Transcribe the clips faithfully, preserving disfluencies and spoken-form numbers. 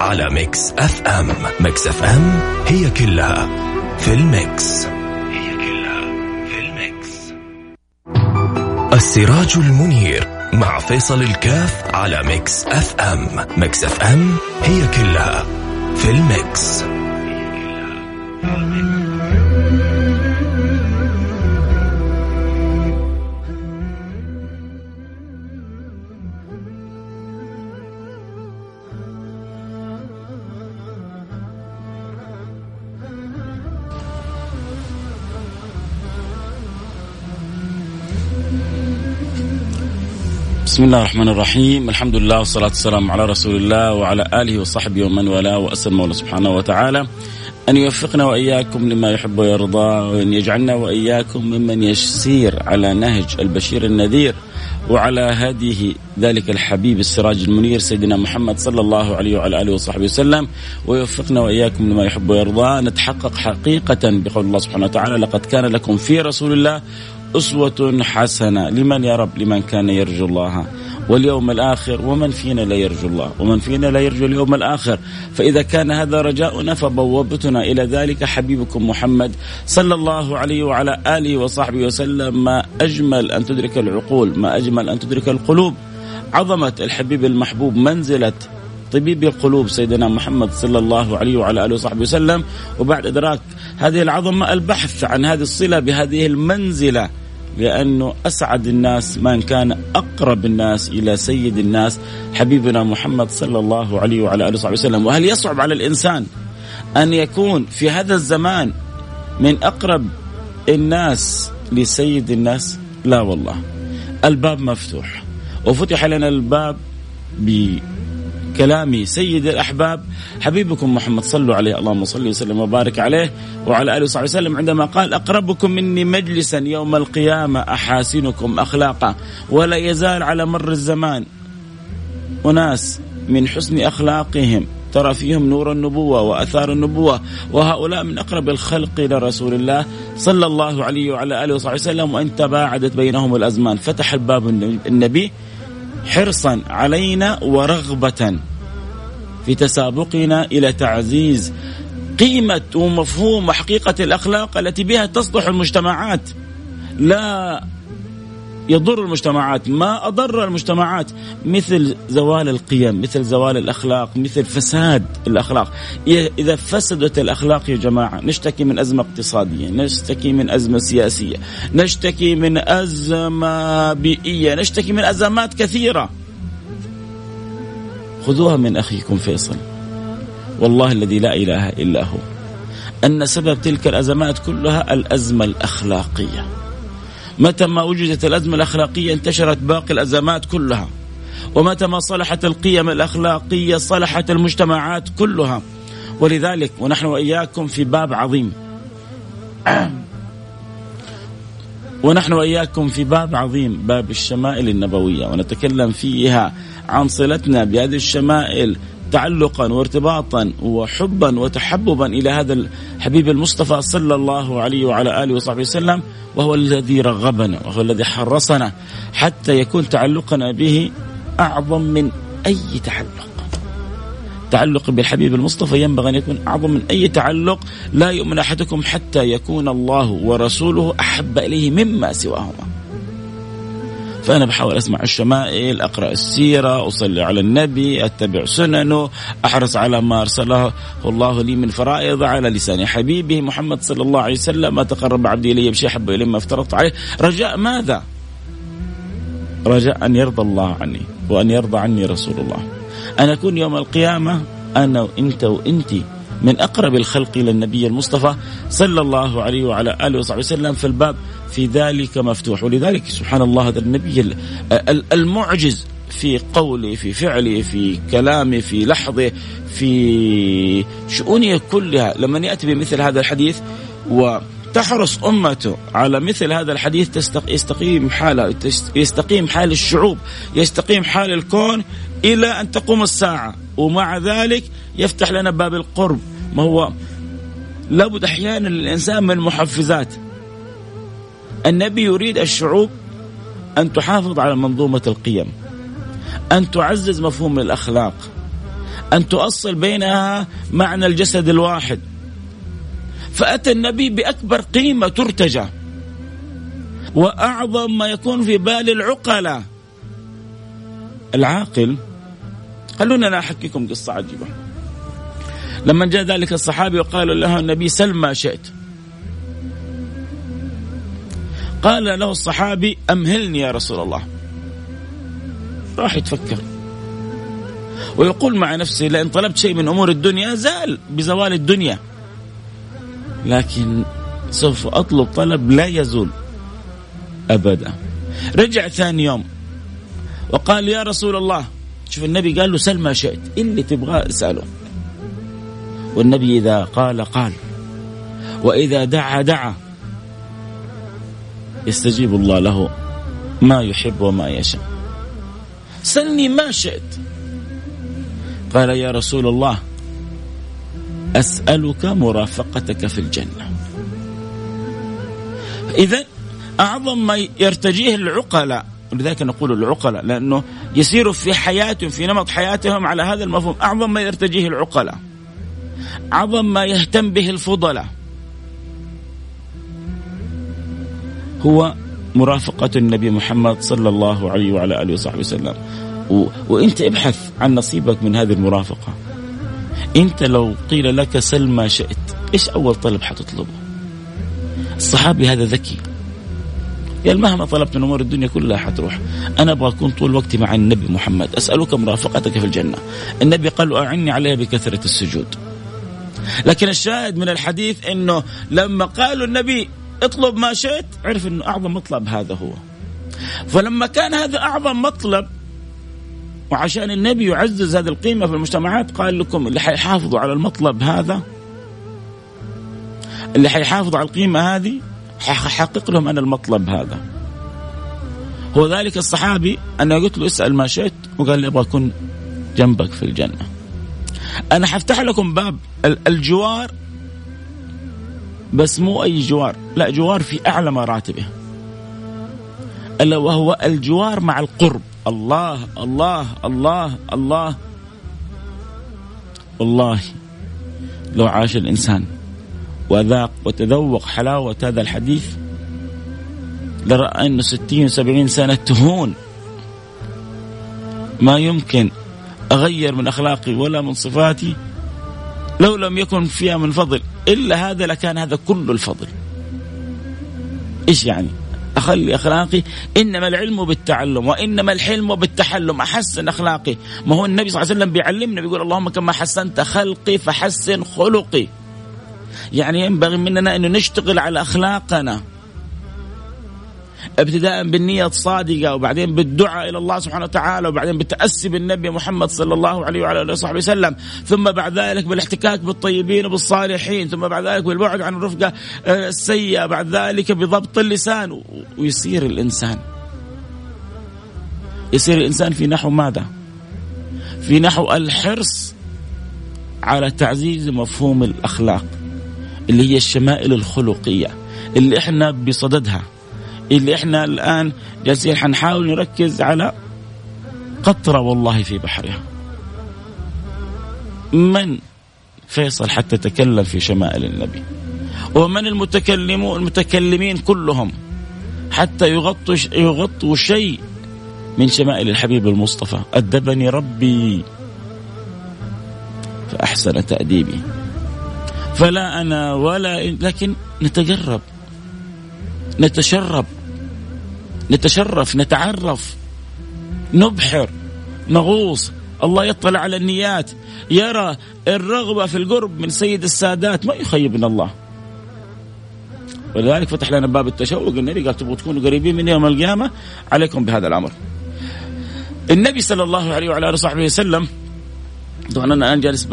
على ميكس أف أم. ميكس أف أم هي كلها في الميكس. هي كلها في الميكس. السراج المنير مع فيصل الكاف على ميكس أف أم. ميكس أف أم هي كلها في الميكس. هي كلها في الميكس. بسم الله الرحمن الرحيم، الحمد لله والصلاة والسلام على رسول الله وعلى آله وصحبه ومن والاه، وأسأل الله سبحانه وتعالى أن يوفقنا وإياكم لما يحب ويرضى، وأن يجعلنا وإياكم ممن يسير على نهج البشير النذير وعلى هديه ذلك الحبيب السراج المنير سيدنا محمد صلى الله عليه وعلى آله وصحبه وسلم، ويوفقنا وإياكم لما يحب ويرضى، نتحقق حقيقة بقول الله سبحانه وتعالى: لقد كان لكم في رسول الله أسوة حسنة لمن يا رب لمن كان يرجو الله واليوم الآخر ومن فينا لا يرجو الله ومن فينا لا يرجو اليوم الآخر، فإذا كان هذا رجاؤنا فبوبتنا إلى ذلك حبيبكم محمد صلى الله عليه وعلى آله وصحبه وسلم. ما أجمل أن تدرك العقول، ما أجمل أن تدرك القلوب عظمة الحبيب المحبوب، منزلة طبيب القلوب سيدنا محمد صلى الله عليه وعلى آله وصحبه وسلم. وبعد إدراك هذه العظمة البحث عن هذه الصلة بهذه المنزلة، لأنه أسعد الناس من كان أقرب الناس إلى سيد الناس حبيبنا محمد صلى الله عليه وعلى آله وصحبه وسلم. وهل يصعب على الإنسان أن يكون في هذا الزمان من أقرب الناس لسيد الناس؟ لا والله، الباب مفتوح، وفتح لنا الباب بكلام سيد الأحباب حبيبكم محمد صلوا عليه، اللهم صل وسلم وبارك عليه وعلى آله وصحبه وسلم، عندما قال: أقربكم مني مجلسا يوم القيامة أحاسنكم أخلاقا. ولا يزال على مر الزمان أناس من حسن أخلاقهم ترى فيهم نور النبوة وأثار النبوة، وهؤلاء من أقرب الخلق إلى رسول الله صلى الله عليه وعلى آله وصحبه وسلم، وإن تباعدت بينهم الأزمان. فتح الباب النبي حرصا علينا ورغبة في تسابقنا إلى تعزيز قيمة ومفهوم وحقيقة الأخلاق التي بها تصلح المجتمعات، لا يضر المجتمعات، ما أضر المجتمعات، مثل زوال القيم، مثل زوال الأخلاق، مثل فساد الأخلاق. إذا فسدت الأخلاق يا جماعة نشتكي من أزمة اقتصادية، نشتكي من أزمة سياسية، نشتكي من أزمة بيئية، نشتكي من أزمات كثيرة. خذوها من أخيكم فيصل، والله الذي لا إله إلا هو، أن سبب تلك الأزمات كلها الأزمة الأخلاقية. متى ما وجدت الأزمة الأخلاقية انتشرت باقي الأزمات كلها، ومتى ما صلحت القيم الأخلاقية صلحت المجتمعات كلها. ولذلك ونحن وإياكم في باب عظيم، ونحن وإياكم في باب عظيم، باب الشمائل النبوية، ونتكلم فيها عن صلتنا بهذه الشمائل تعلقا وارتباطا وحبا وتحببا إلى هذا الحبيب المصطفى صلى الله عليه وعلى آله وصحبه وسلم، وهو الذي رغبنا وهو الذي حرصنا حتى يكون تعلقنا به أعظم من أي تعلق. تعلق بالحبيب المصطفى ينبغي أن يكون أعظم من أي تعلق. لا يؤمن أحدكم حتى يكون الله ورسوله أحب إليه مما سواهما. فأنا بحاول أسمع الشمائل، أقرأ السيرة، أصلي على النبي، أتبع سننه، أحرص على ما أرسله الله لي من فرائض على لسان حبيبه محمد صلى الله عليه وسلم. ما تقرب عبدي إلي بشيء أحب إلي ما افترضت عليه، رجاء ماذا؟ رجاء أن يرضى الله عني وأن يرضى عني رسول الله، أن أكون يوم القيامة أنا وإنت وإنتي من أقرب الخلق إلى النبي المصطفى صلى الله عليه وعلى آله وصحبه وسلم. فالباب في ذلك مفتوح. ولذلك سبحان الله، هذا النبي المعجز في قولي، في فعلي، في كلامي، في لحظة، في شؤوني كلها. لمن يأتي بمثل هذا الحديث وتحرص أمته على مثل هذا الحديث يستقيم حالها، يستقيم حال الشعوب، يستقيم حال الكون إلى أن تقوم الساعة. ومع ذلك يفتح لنا باب القرب. ما هو لابد أحيانا للإنسان من محفزات. النبي يريد الشعوب أن تحافظ على منظومة القيم، أن تعزز مفهوم الأخلاق، أن تؤصل بينها معنى الجسد الواحد. فأتى النبي بأكبر قيمة ترتجى وأعظم ما يكون في بال العقلاء العاقل. خلونا أنا أحكيكم قصة عجيبة. لما جاء ذلك الصحابي وقال له النبي سل ما شئت، قال له الصحابي أمهلني يا رسول الله. راح يتفكر ويقول مع نفسه لأن طلبت شيء من أمور الدنيا زال بزوال الدنيا، لكن سوف أطلب طلب لا يزول أبدا. رجع ثاني يوم وقال يا رسول الله، شوف النبي قال له سل ما شئت، اللي تبغاه اسأله. والنبي إذا قال قال، وإذا دعا دعا، يستجيب الله له ما يحب وما يشاء. سلني ما شئت. قال يا رسول الله أسألك مرافقتك في الجنة. إذن أعظم ما يرتجيه العقلاء، ولذلك نقول العقلاء لأنه يسير في حياتهم في نمط حياتهم على هذا المفهوم. أعظم ما يرتجيه العقلاء، أعظم ما يهتم به الفضلاء هو مرافقة النبي محمد صلى الله عليه وعلى آله وصحبه وسلم. و... وإنت ابحث عن نصيبك من هذه المرافقة. إنت لو قيل لك سل ما شئت، إيش أول طلب حتطلبه؟ الصحابي هذا ذكي، قال مهما طلبت من أمور الدنيا كلها حتروح، أنا أبغى أكون طول وقتي مع النبي محمد. أسألك مرافقتك في الجنة. النبي قال له أعني عليها بكثرة السجود. لكن الشاهد من الحديث أنه لما قالوا النبي اطلب ما شئت، عرف أنه أعظم مطلب هذا هو. فلما كان هذا أعظم مطلب، وعشان النبي يعزز هذه القيمة في المجتمعات، قال لكم اللي حيحافظوا على المطلب هذا، اللي حيحافظوا على القيمة هذه، ححقق لهم أنا المطلب هذا. هو ذلك الصحابي أنا قلت له اسأل ما شئت، وقال لي أبغى أكون جنبك في الجنة. أنا حفتح لكم باب الجوار، بس مو أي جوار، لا، جوار في أعلى مراتبه، ألا وهو الجوار مع القرب. الله الله الله الله. والله لو عاش الإنسان وذاق وتذوق حلاوة هذا الحديث لرأى أنه ستين وسبعين سنة تهون. ما يمكن أغير من أخلاقي ولا من صفاتي لو لم يكن فيها من فضل، إلا هذا لكان هذا كل الفضل. إيش يعني أخلي أخلاقي؟ إنما العلم بالتعلم وإنما الحلم بالتحلم. أحسن أخلاقي. ما هو النبي صلى الله عليه وسلم بيعلمنا، بيقول اللهم كما حسنت خلقي فحسن خلقي. يعني ينبغي مننا أن نشتغل على أخلاقنا، ابتداء بالنية الصادقة، وبعدين بالدعاء إلى الله سبحانه وتعالى، وبعدين بالتأسي بالنبي محمد صلى الله عليه وعلى آله وصحبه وسلم، ثم بعد ذلك بالاحتكاك بالطيبين وبالصالحين، ثم بعد ذلك بالبعد عن الرفقة السيئة، بعد ذلك بضبط اللسان. ويصير الإنسان يصير الإنسان في نحو ماذا؟ في نحو الحرص على تعزيز مفهوم الأخلاق اللي هي الشمائل الخلقية، اللي إحنا بصددها، اللي احنا الآن جالسين حنحاول نركز على قطرة والله في بحرها. من فيصل حتى تكلم في شمائل النبي؟ ومن المتكلمون المتكلمين كلهم حتى يغطوا يغطوا شيء من شمائل الحبيب المصطفى؟ أدبني ربي فأحسن تأديبي. فلا أنا ولا لكن نتجرب، نتشرب، نتشرف، نتعرف، نبحر، نغوص. الله يطلع على النيات، يرى الرغبة في القرب من سيد السادات، ما يخيبنا الله. ولذلك فتح لنا باب التشوق. النبي قال تبغوا تكونوا قريبين من يوم القيامة، عليكم بهذا الأمر. النبي صلى الله عليه وعلى آله وصحبه وسلم. طبعا أنا جالس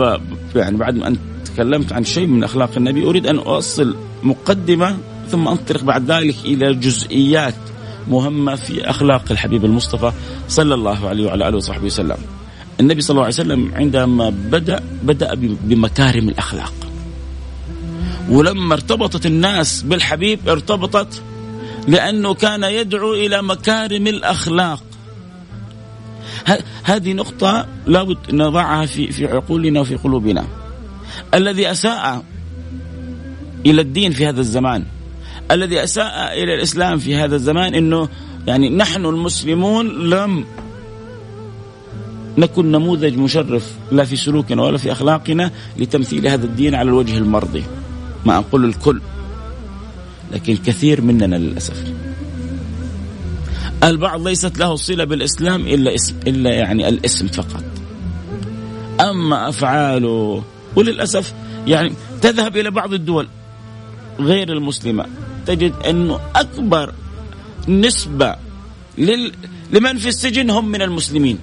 يعني بعد ما أنت تكلمت عن شيء من أخلاق النبي أريد أن أوصل مقدمة ثم أنطلق بعد ذلك إلى جزئيات مهمة في أخلاق الحبيب المصطفى صلى الله عليه وعلى آله وصحبه وسلم. النبي صلى الله عليه وسلم عندما بدأ بدأ بمكارم الأخلاق، ولما ارتبطت الناس بالحبيب ارتبطت لأنه كان يدعو إلى مكارم الأخلاق. هذه نقطة لابد نضعها في في عقولنا وفي قلوبنا. الذي أساء إلى الدين في هذا الزمان، الذي أساء إلى الإسلام في هذا الزمان، إنه يعني نحن المسلمون لم نكن نموذج مشرف لا في سلوكنا ولا في أخلاقنا لتمثيل هذا الدين على الوجه المرضي. ما أقول الكل، لكن كثير مننا للأسف البعض ليست له صلة بالإسلام إلا اسم، إلا يعني الاسم فقط، أما أفعاله وللأسف يعني تذهب إلى بعض الدول غير المسلمة تجد أنه أكبر نسبة لل... لمن في السجن هم من المسلمين.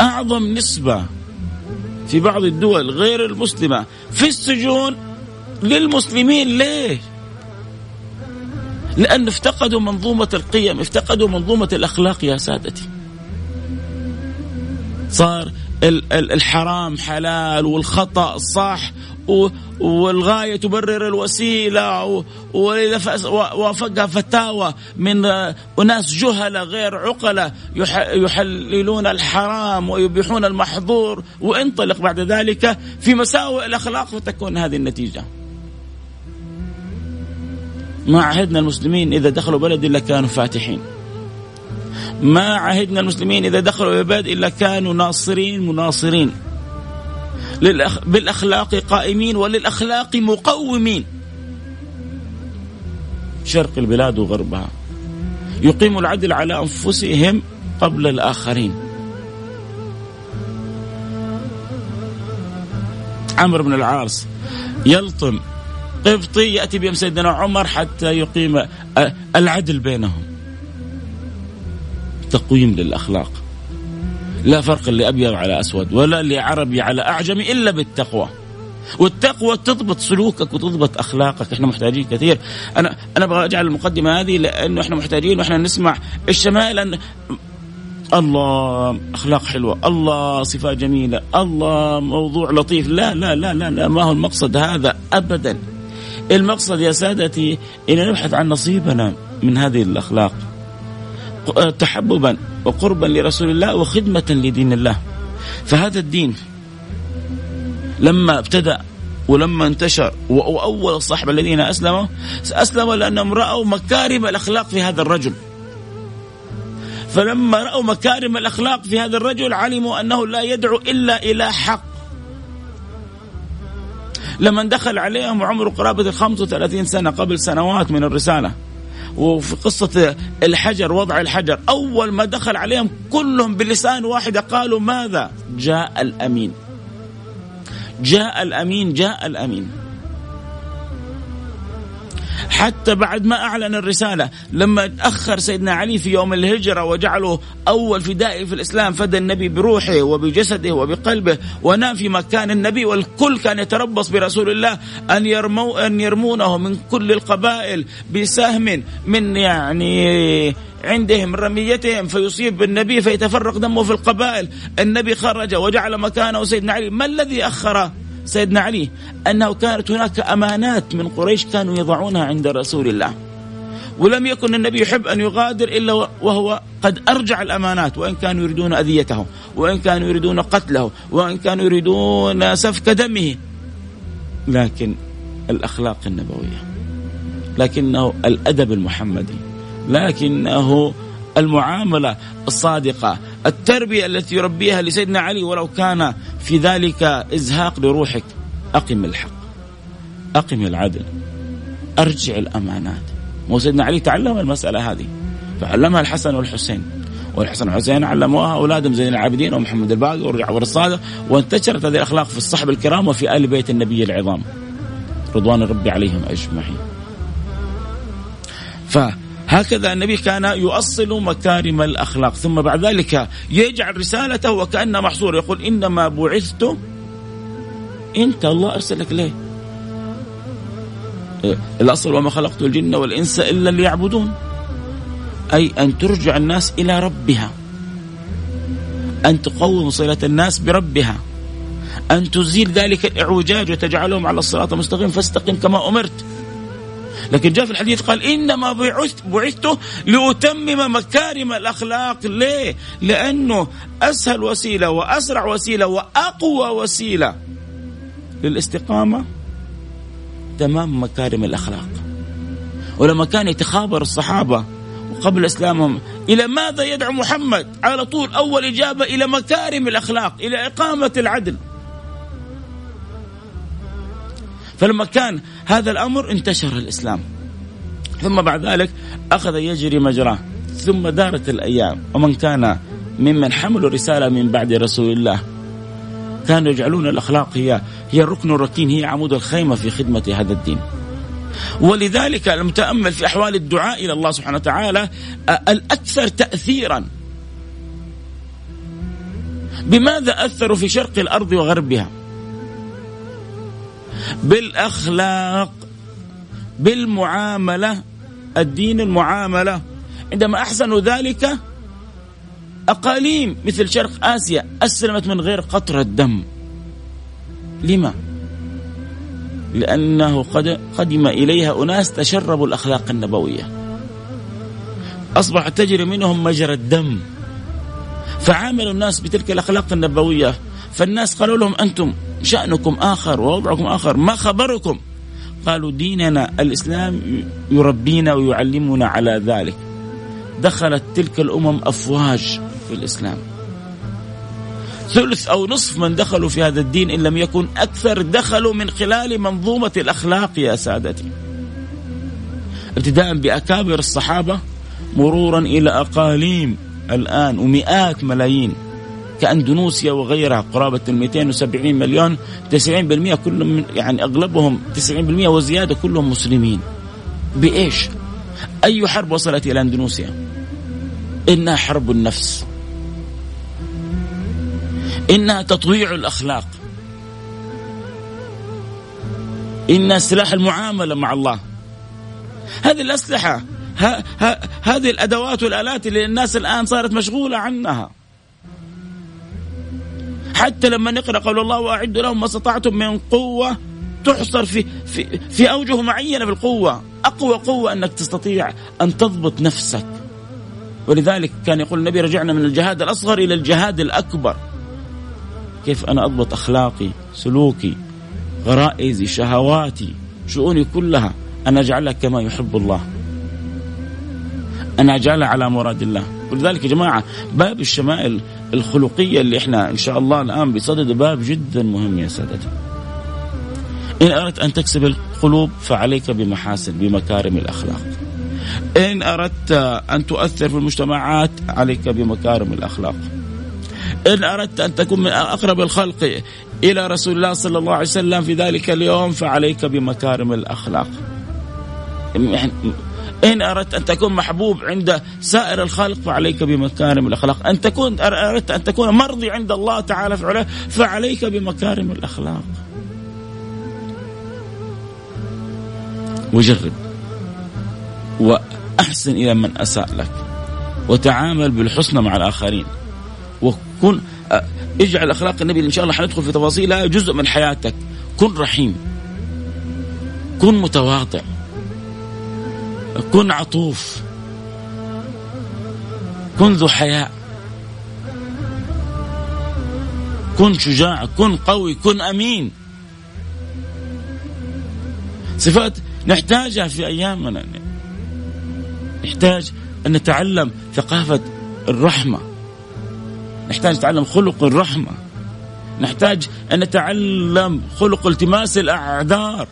أعظم نسبة في بعض الدول غير المسلمة في السجون للمسلمين. ليه؟ لأن افتقدوا منظومة القيم، افتقدوا منظومة الأخلاق يا سادتي. صار الحرام حلال والخطأ صح والغاية تبرر الوسيلة، وإذا وافقها فتاوى من أناس جهلة غير عقلة يحللون الحرام ويبيحون المحظور، وانطلق بعد ذلك في مساوئ الأخلاق وتكون هذه النتيجة. ما عهدنا المسلمين إذا دخلوا بلد إلا كانوا فاتحين، ما عهدنا المسلمين إذا دخلوا عباد إلا كانوا ناصرين مناصرين، بالأخلاق قائمين وللأخلاق مقومين. شرق البلاد وغربها يقيم العدل على أنفسهم قبل الآخرين. عمرو بن العاص يلطم قبطي يأتي بهم سيدنا عمر حتى يقيم العدل بينهم. تقويم للأخلاق، لا فرق لأبيض على أسود ولا لعربي على أعجمي إلا بالتقوى، والتقوى تضبط سلوكك وتضبط أخلاقك. إحنا محتاجين كثير. أنا أنا أبغى أجعل المقدمة هذه لأنه إحنا محتاجين، وإحنا نسمع الشمال أن الله أخلاق حلوة، الله صفات جميلة، الله موضوع لطيف. لا لا لا لا, لا. ما هو المقصد هذا أبدا. المقصد يا سادتي إن نبحث عن نصيبنا من هذه الأخلاق تحببا وقربا لرسول الله وخدمة لدين الله. فهذا الدين لما ابتدأ ولما انتشر، وأول الصحابة الذين أسلموا أسلموا لأنهم رأوا مكارم الأخلاق في هذا الرجل. فلما رأوا مكارم الأخلاق في هذا الرجل علموا أنه لا يدعو إلا إلى حق. لما دخل عليهم عمر قرابة الخمسة وثلاثين سنة قبل سنوات من الرسالة، وفي قصة الحجر وضع الحجر، أول ما دخل عليهم كلهم بلسان واحد قالوا ماذا؟ جاء الأمين، جاء الأمين، جاء الأمين. حتى بعد ما أعلن الرسالة، لما تأخر سيدنا علي في يوم الهجرة وجعله أول فدائي في الإسلام، فدى النبي بروحه وبجسده وبقلبه ونام في مكان النبي، والكل كان يتربص برسول الله أن يرمو أن يرمونه من كل القبائل بسهم من يعني عندهم رميتهم فيصيب النبي فيتفرق دمه في القبائل. النبي خرج وجعل مكانه سيدنا علي. ما الذي أخر سيدنا علي؟ أنه كانت هناك أمانات من قريش كانوا يضعونها عند رسول الله، ولم يكن النبي يحب أن يغادر إلا وهو قد أرجع الأمانات، وإن كانوا يريدون أذيته، وإن كانوا يريدون قتله، وإن كانوا يريدون سفك دمه، لكن الأخلاق النبوية، لكنه الأدب المحمدي، لكنه المعاملة الصادقة، التربية التي يربيها لسيدنا علي. ولو كان في ذلك إزهاق لروحك، أقم الحق، أقم العدل، أرجع الأمانات. وسيدنا علي تعلم المسألة هذه، فعلمها الحسن والحسين، والحسن والحسين علموها أولادهم زين العابدين ومحمد الباقر والجعفر الصادق، وانتشرت هذه الأخلاق في الصحابة الكرام وفي آل بيت النبي العظام رضوان ربي عليهم أجمعين. ف هكذا النبي كان يؤصل مكارم الأخلاق، ثم بعد ذلك يجعل رسالته وكأنها محصورة، يقول إنما بعثت، أنت الله أرسلك ليه؟ الأصل وما خلقت الجن والإنس إلا ليعبدون، أي أن ترجع الناس إلى ربها، أن تقوم صلة الناس بربها، أن تزيل ذلك الإعوجاج وتجعلهم على الصراط المستقيم فاستقم كما أمرت. لكن جاء في الحديث قال إنما بعثت بعثت لأتمم مكارم الأخلاق. ليه؟ لأنه أسهل وسيلة وأسرع وسيلة وأقوى وسيلة للاستقامة تمام مكارم الأخلاق. ولما كان يتخابر الصحابة قبل إسلامهم إلى ماذا يدعو محمد، على طول أول إجابة إلى مكارم الأخلاق، إلى إقامة العدل. فلما كان هذا الأمر انتشر الإسلام، ثم بعد ذلك أخذ يجري مجراه، ثم دارت الأيام، ومن كان ممن حملوا رسالة من بعد رسول الله كانوا يجعلون الأخلاق هي هي الركن الركين، هي عمود الخيمة في خدمة هذا الدين. ولذلك المتأمل في أحوال الدعاء إلى الله سبحانه وتعالى الأكثر تأثيرا، بماذا أثروا في شرق الأرض وغربها؟ بالأخلاق، بالمعاملة، الدين المعاملة. عندما أحسنوا ذلك أقاليم مثل شرق آسيا أسلمت من غير قطرة دم. لما؟ لأنه قد قدم إليها أناس تشربوا الأخلاق النبوية، أصبح تجري منهم مجرى الدم، فعاملوا الناس بتلك الأخلاق النبوية. فالناس قالوا لهم أنتم شأنكم آخر ووضعكم آخر، ما خبركم؟ قالوا ديننا الإسلام يربينا ويعلمنا على ذلك. دخلت تلك الأمم أفواج في الإسلام، ثلث أو نصف من دخلوا في هذا الدين إن لم يكن أكثر دخلوا من خلال منظومة الأخلاق يا سادتي، ابتداء بأكابر الصحابة مرورا إلى أقاليم الآن ومئات ملايين، كأندونيسيا وغيرها قرابة مئتين وسبعين مليون، تسعين بالمئة كلهم يعني أغلبهم تسعين بالمئة وزيادة كلهم مسلمين. بإيش؟ أي حرب وصلت إلى أندونيسيا؟ إنها حرب النفس، إنها تطويع الأخلاق، إنها سلاح المعاملة مع الله. هذه الأسلحة، ها ها هذه الأدوات والآلات اللي الناس الآن صارت مشغولة عنها. حتى لما نقرأ قول الله وأعد لهم ما استطعتم من قوة، تحصر في, في, في أوجه معينة بالقوة. أقوى قوة أنك تستطيع أن تضبط نفسك. ولذلك كان يقول النبي رجعنا من الجهاد الأصغر إلى الجهاد الأكبر. كيف أنا أضبط أخلاقي، سلوكي، غرائزي، شهواتي، شؤوني كلها، أنا أجعلها كما يحب الله، أنا أجعلها على مراد الله. ولذلك يا جماعة باب الشمائل الخلقية اللي إحنا إن شاء الله الآن بصدد باب جدا مهم يا سادتي. إن أردت أن تكسب القلوب فعليك بمحاسن بمكارم الأخلاق، إن أردت أن تؤثر في المجتمعات عليك بمكارم الأخلاق، إن أردت أن تكون من أقرب الخلق إلى رسول الله صلى الله عليه وسلم في ذلك اليوم فعليك بمكارم الأخلاق، إن أردت أن تكون محبوب عند سائر الخلق فعليك بمكارم الأخلاق، أن تكون أردت أن تكون مرضي عند الله تعالى فعليك بمكارم الأخلاق. وجرب وأحسن إلى من أساء لك، وتعامل بالحسنى مع الآخرين، وكن اجعل أخلاق النبي إن شاء الله حندخل في تفاصيلها جزء من حياتك. كن رحيم، كن متواضع، كن عطوف، كن ذو حياء، كن شجاع، كن قوي، كن أمين. صفات نحتاجها في أيامنا، نحتاج أن نتعلم ثقافة الرحمة، نحتاج نتعلم خلق الرحمة، نحتاج أن نتعلم خلق التماس الأعذار.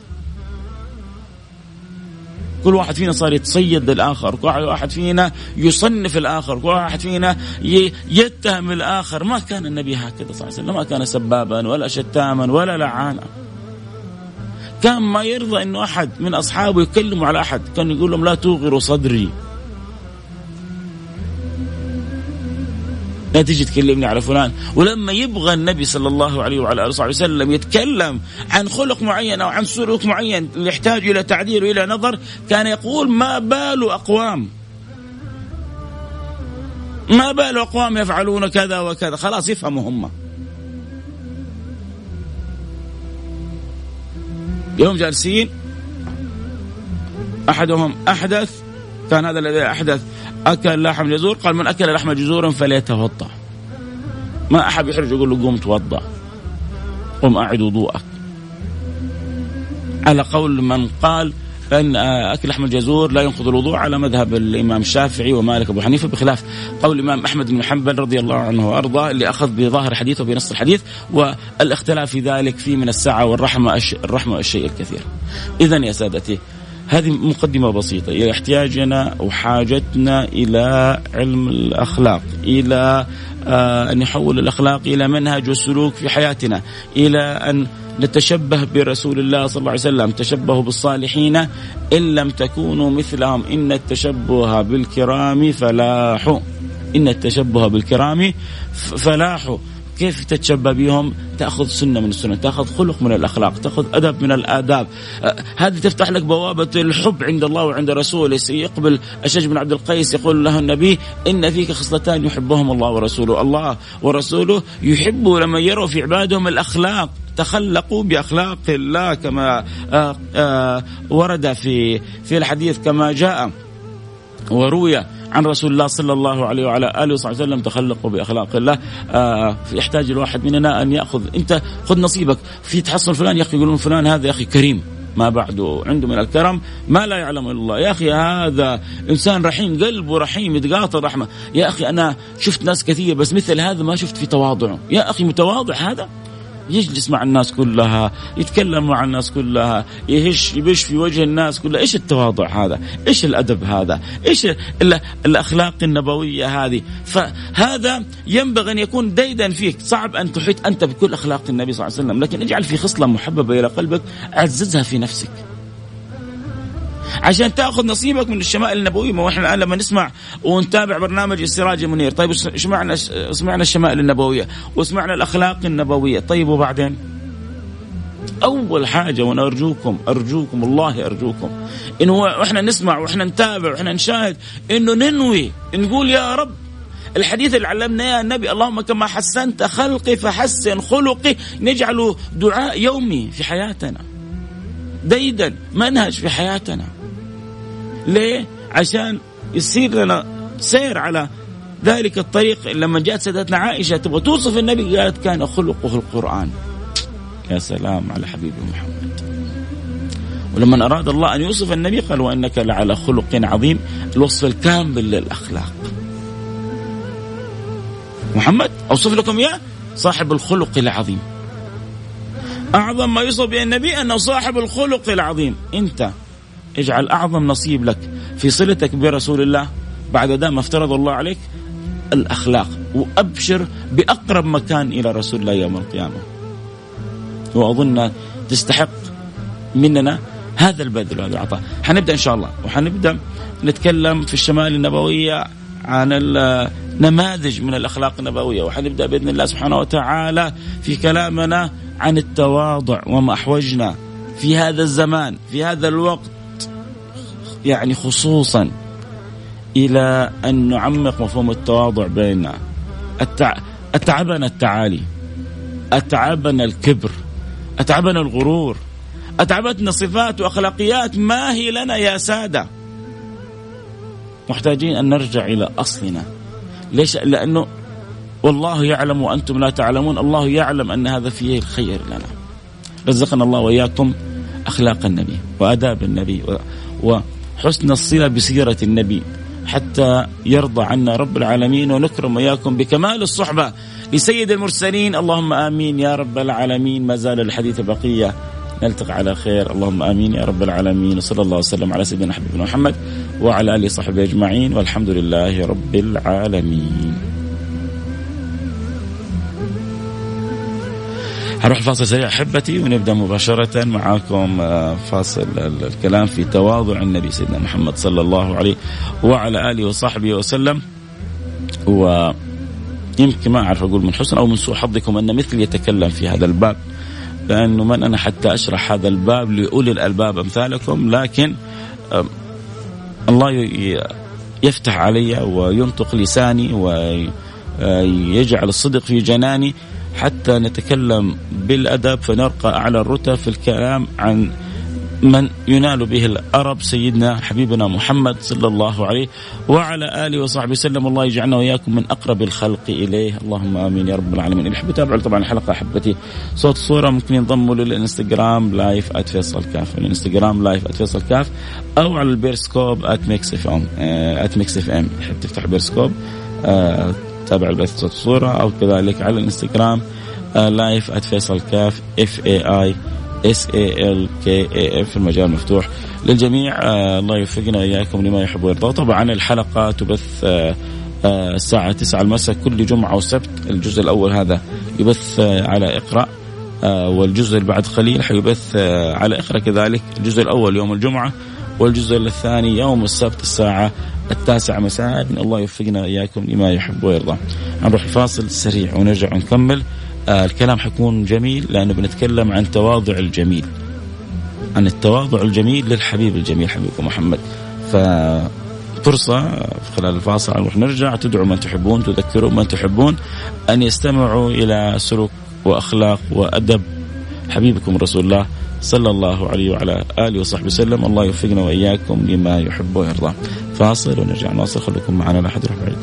كل واحد فينا صار يتصيد الآخر، كل واحد فينا يصنف الآخر، كل واحد فينا يتهم الآخر. ما كان النبي هكذا صلى الله عليه وسلم، ما كان سبابا ولا شتاما ولا لعانا، كان ما يرضى أنه أحد من أصحابه يكلموا على أحد، كان يقول لهم لا توغروا صدري، لا تجي تكلمني على فلان. ولما يبغى النبي صلى الله عليه وعلى آله وسلم يتكلم عن خلق معين أو عن سلوك معين يحتاج إلى تعديل وإلى نظر، كان يقول ما بال أقوام ما بال أقوام يفعلون كذا وكذا، خلاص يفهموا هم. يوم جالسين أحدهم أحدث، كان هذا الذي أحدث أكل لحم جزور، قال من أكل لحم جزور فليتوضأ. ما أحد يحرج يقول له قم توضأ، قم أعد وضوءك، على قول من قال أن أكل لحم الجزور لا ينقض الوضوء، على مذهب الإمام الشافعي ومالك أبو حنيفة، بخلاف قول الإمام أحمد بن حنبل رضي الله عنه وأرضاه اللي أخذ بظاهر حديثه وبنص الحديث، والاختلاف في ذلك فيه من السعة والرحمة الرحمة والشيء الكثير. إذن يا سادتي، هذه مقدمة بسيطة إلى احتياجنا وحاجتنا إلى علم الأخلاق، إلى أن نحول الأخلاق إلى منهج وسلوك في حياتنا، إلى أن نتشبه برسول الله صلى الله عليه وسلم. تشبهوا بالصالحين إن لم تكونوا مثلهم، إن التشبه بالكرام فلاح، إن التشبه بالكرام فلاح. كيف تتشبه بهم؟ تأخذ سنة من السنة، تأخذ خلق من الأخلاق، تأخذ أدب من الآداب. هذه تفتح لك بوابة الحب عند الله وعند رسوله. سيقبل أشج بن عبد القيس، يقول له النبي إن فيك خصلتان يحبهم الله ورسوله، الله ورسوله يحبوا لما يروا في عبادهم الأخلاق، تخلقوا بأخلاق الله كما آآ آآ ورد في في الحديث كما جاء وروي عن رسول الله صلى الله عليه وعلى آله وصحبه وسلم، تخلقوا بأخلاق الله. آه يحتاج الواحد مننا أن يأخذ، أنت خذ نصيبك في تحصل فلان، يا أخي يقولون فلان هذا يا أخي كريم، ما بعده عنده من الكرم ما لا يعلم الله، يا أخي هذا إنسان رحيم، قلبه رحيم، يتقاطر رحمة، يا أخي أنا شفت ناس كثير بس مثل هذا ما شفت في تواضعه، يا أخي متواضع هذا، يجلس مع الناس كلها، يتكلم مع الناس كلها، يهش يبش في وجه الناس كلها. إيش التواضع هذا؟ إيش الأدب هذا؟ إيش الأخلاق النبوية هذه؟ فهذا ينبغي أن يكون ديدا فيك. صعب أن تحيط أنت بكل أخلاق النبي صلى الله عليه وسلم، لكن اجعل في خصلة محببة إلى قلبك، عززها في نفسك عشان تأخذ نصيبك من الشمائل النبوية. ونحن الآن لما نسمع ونتابع برنامج السراج المنير، طيب سمعنا سمعنا الشمائل النبوية وسمعنا الأخلاق النبوية، طيب وبعدين؟ أول حاجة، وأنا أرجوكم أرجوكم والله أرجوكم، إنه وإحنا نسمع وإحنا نتابع وإحنا نشاهد، إنه ننوي نقول يا رب الحديث اللي علمنا يا النبي اللهم كما حسنت خلقي فحسن خلقي، نجعله دعاء يومي في حياتنا، ديدا منهج في حياتنا. ليه؟ عشان يصير لنا سير على ذلك الطريق. لما جاءت سيدتنا عائشة تبغى توصف النبي قالت كان خلقه القرآن، يا سلام على حبيبي محمد. ولما أراد الله أن يوصف النبي قال وإنك لعلى خلق عظيم، الوصف الكامل للأخلاق. محمد أوصف لكم إياه صاحب الخلق العظيم. أعظم ما يوصف به النبي أنه صاحب الخلق العظيم. أنت اجعل أعظم نصيب لك في صلتك برسول الله بعد ده ما افترض الله عليك الأخلاق، وأبشر بأقرب مكان إلى رسول الله يوم القيامة. وأظن تستحق مننا هذا البذل وهذا العطاء. حنبدأ إن شاء الله وحنبدأ نتكلم في الشمال النبوية عن النماذج من الأخلاق النبوية، وحنبدأ بإذن الله سبحانه وتعالى في كلامنا عن التواضع وما أحوجنا في هذا الزمان في هذا الوقت، يعني خصوصا إلى أن نعمق مفهوم التواضع بيننا. التع... أتعبنا التعالي، أتعبنا الكبر، أتعبنا الغرور، أتعبتنا صفات وأخلاقيات ما هي لنا يا سادة. محتاجين أن نرجع إلى أصلنا. ليش؟ لأنه والله يعلم وأنتم لا تعلمون، الله يعلم أن هذا فيه الخير لنا. رزقنا الله وإياكم أخلاق النبي وآداب النبي و... و... حسن الصلة بسيرة النبي، حتى يرضى عنا رب العالمين، ونكرم إياكم بكمال الصحبة لسيد المرسلين. اللهم آمين يا رب العالمين. ما زال الحديث بقية، نلتقي على خير. اللهم آمين يا رب العالمين. وصلى الله وسلم على سيدنا حبيبنا محمد وعلى آله وصحبه أجمعين، والحمد لله رب العالمين. هروح فاصل سريع أحبتي، ونبدأ مباشرة معاكم فاصل الكلام في تواضع النبي سيدنا محمد صلى الله عليه وعلى آله وصحبه وسلم، و يمكن ما أعرف أقول من حسن أو من سوء حظكم أن مثل يتكلم في هذا الباب، لأنه من أنا حتى أشرح هذا الباب لأولي الألباب أمثالكم، لكن الله يفتح علي وينطق لساني ويجعل الصدق في جناني حتى نتكلم بالأدب فنرقى أعلى الرتب في الكلام عن من ينال به الأرب سيدنا حبيبنا محمد صلى الله عليه وعلى آله وصحبه وسلم. الله يجعلنا وإياكم من أقرب الخلق إليه، اللهم آمين يا رب العالمين. اللي حبوا يتابعوا طبعا الحلقة حبتي صوت صورة ممكن ينضموا للإنستغرام لايف آت فيصل كاف، الإنستغرام لايف آت فيصل كاف، أو على البيرسكوب آت ميكس إف إم آت ميكس إف إم حتى تفتح بيرسكوب آه تابع البث صوت صورة، أو كذلك على الإنستغرام آه لايف آت فيصل كاف إف إيه آي إس إيه إل كي إيه إف، المجال مفتوح للجميع. آه الله يوفقنا وإياكم لما يحب ويرضى. طبعا الحلقة تبث آه آه الساعة تسعة المساء كل جمعة وسبت. الجزء الأول هذا يبث آه على اقرأ، آه والجزء اللي بعد قليل حيبث آه على اقرأ كذلك، الجزء الأول يوم الجمعة والجزء الثاني يوم السبت الساعة التاسعة مساء. إن الله يوفقنا وإياكم لما يحب ويرضى. هنروح فاصل سريع ونرجع ونكمل الكلام، حيكون جميل لأنه بنتكلم عن تواضع الجميل، عن التواضع الجميل للحبيب الجميل حبيبكم محمد. ففرصة خلال الفاصل نروح نرجع، تدعو من تحبون، تذكروا من تحبون أن يستمعوا إلى سلوك وأخلاق وأدب حبيبكم رسول الله صلى الله عليه وعلى آله وصحبه وسلم. الله يوفقنا وإياكم لما يحب ويرضى. فاصل ونرجع نواصل، خلوكم معنا لا أحد يروح بعيد.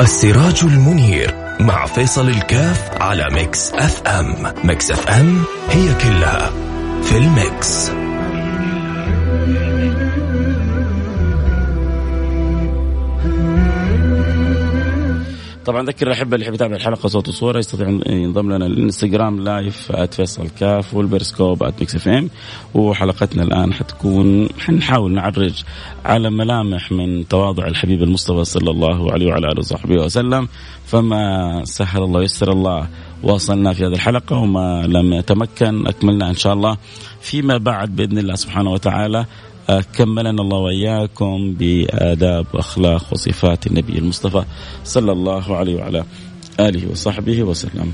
السراج المنير مع فيصل الكاف على ميكس أف أم. ميكس أف أم هي كلها في الميكس. طبعا ذكر الأحبة اللي يحب يتابع الحلقة صوت وصورة يستطيع ينضم لنا الانستغرام لايف آت فيصل كاف والبيرسكوب آت ميكس إف إم. وحلقتنا الآن حتكون حنحاول نعرج على ملامح من تواضع الحبيب المصطفى صلى الله عليه وعلى آله وصحبه وسلم. فما سهل الله يسر الله واصلنا في هذه الحلقة، وما لم يتمكن أكملنا إن شاء الله فيما بعد بإذن الله سبحانه وتعالى. كملنا الله وإياكم بآداب وأخلاق وصفات النبي المصطفى صلى الله عليه وعلى آله وصحبه وسلم.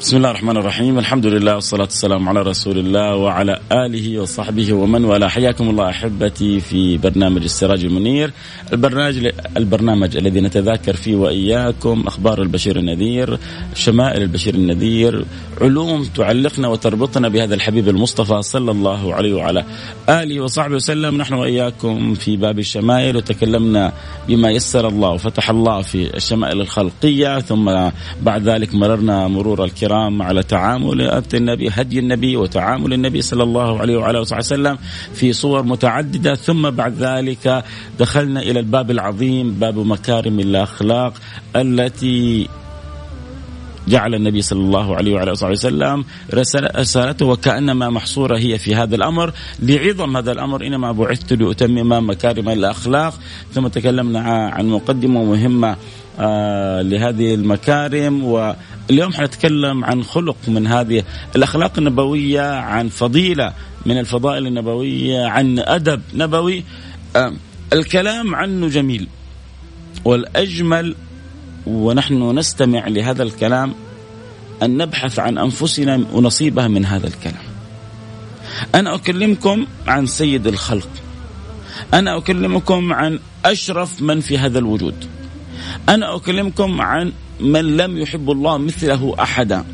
بسم الله الرحمن الرحيم، الحمد لله والصلاة والسلام على رسول الله وعلى آله وصحبه ومن والاه. حياكم الله أحبتي في برنامج السراج المنير، البرنامج البرنامج الذي نتذاكر فيه وإياكم أخبار البشير النذير، شمائل البشير النذير، علوم تعلقنا وتربطنا بهذا الحبيب المصطفى صلى الله عليه وعلى آله وصحبه وسلم. نحن وإياكم في باب الشمائل، وتكلمنا بما يسر الله وفتح الله في الشمائل الخلقية، ثم بعد ذلك مررنا مرور الكرام على تعامل النبي، هدي النبي وتعامل النبي صلى الله عليه وعلى آله وسلم في صور متعددة. ثم بعد ذلك دخلنا إلى الباب العظيم، باب مكارم الأخلاق التي جعل النبي صلى الله عليه وعلى آله وسلم رسالته وكأنما محصورة هي في هذا الأمر، لعظم هذا الأمر إنما بعثت لأتمم مكارم الأخلاق. ثم تكلمنا عن مقدمة مهمة آه لهذه المكارم، واليوم حنتكلم عن خلق من هذه الأخلاق النبوية، عن فضيلة من الفضائل النبوية، عن أدب نبوي آه الكلام عنه جميل. والأجمل ونحن نستمع لهذا الكلام أن نبحث عن أنفسنا ونصيبها من هذا الكلام. أنا أكلمكم عن سيد الخلق، أنا أكلمكم عن أشرف من في هذا الوجود، أنا أكلمكم عن من لم يحب الله مثله أحدا،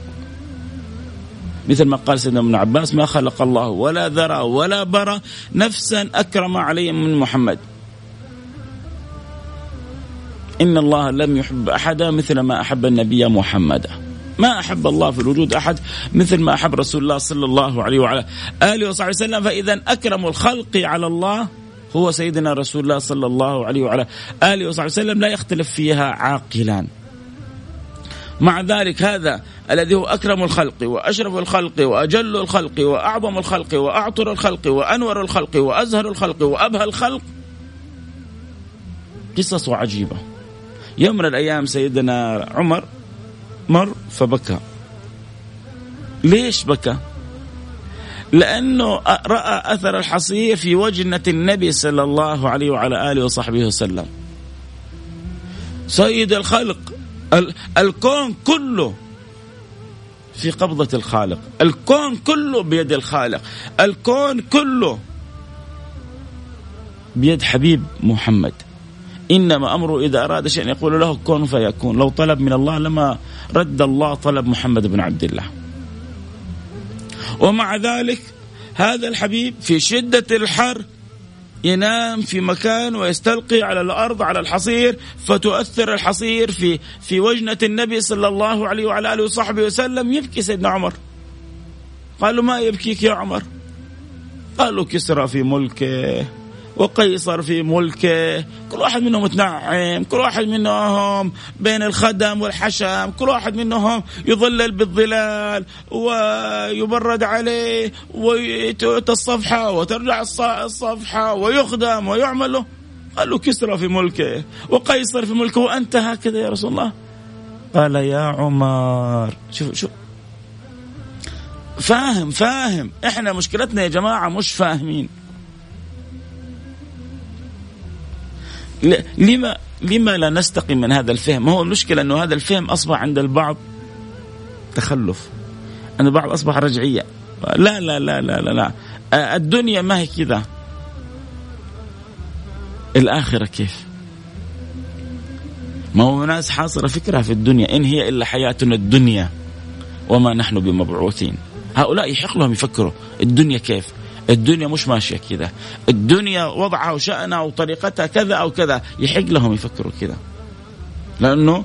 مثل ما قال سيدنا ابن عباس: ما خلق الله ولا ذرى ولا برى نفسا أكرم علي من محمد، إن الله لم يحب أحدا مثل ما أحب النبي محمدا. ما أحب الله في الوجود أحد مثل ما أحب رسول الله صلى الله عليه وعلى آله وصحبه وسلم. فإذا أكرم الخلق على الله هو سيدنا رسول الله صلى الله عليه وعلى آله وصحبه وسلم، لا يختلف فيها عاقلان. مع ذلك هذا الذي هو أكرم الخلق وأشرف الخلق وأجل الخلق وأعظم الخلق وأعطر الخلق وأنور الخلق وأزهر الخلق وأبهى الخلق قصص وعجيبة. يوم من الأيام سيدنا عمر مر فبكى. ليش بكى؟ لأنه رأى أثر الحصية في وجنة النبي صلى الله عليه وعلى آله وصحبه وسلم، سيد الخلق، ال- الكون كله في قبضة الخالق، الكون كله بيد الخالق، الكون كله بيد حبيب محمد. إنما أمره إذا أراد شيئا يقول له كن فيكون. لو طلب من الله لما رد الله طلب محمد بن عبد الله. ومع ذلك هذا الحبيب في شدة الحر ينام في مكان ويستلقي على الأرض على الحصير، فتؤثر الحصير في في وجنة النبي صلى الله عليه وعلى آله وصحبه وسلم. يبكي سيدنا عمر. قالوا ما يبكيك يا عمر؟ قالوا كسرى في ملكه وقيصر في ملكه، كل واحد منهم متنعم، كل واحد منهم بين الخدم والحشم، كل واحد منهم يظلل بالظلال ويبرد عليه ويؤتى الصفحة وترجع الصفحة ويخدم ويعمله. قالوا كسرى في ملكه وقيصر في ملكه وأنت هكذا يا رسول الله؟ قال يا عمر، شوف شوف فاهم فاهم احنا مشكلتنا يا جماعة مش فاهمين. لما لما لا نستقي من هذا الفهم؟ هو المشكلة أنه هذا الفهم أصبح عند البعض تخلف، عند البعض أصبح رجعية. لا لا لا لا لا الدنيا ما هي كذا، الآخرة كيف؟ ما هو ناس حاصرة فكرة في الدنيا، إن هي إلا حياتنا الدنيا وما نحن بمبعوثين. هؤلاء يحق لهم يفكروا الدنيا كيف، الدنيا مش ماشية كذا، الدنيا وضعها وشأنها وطريقتها كذا أو كذا، يحق لهم يفكروا كذا، لأنه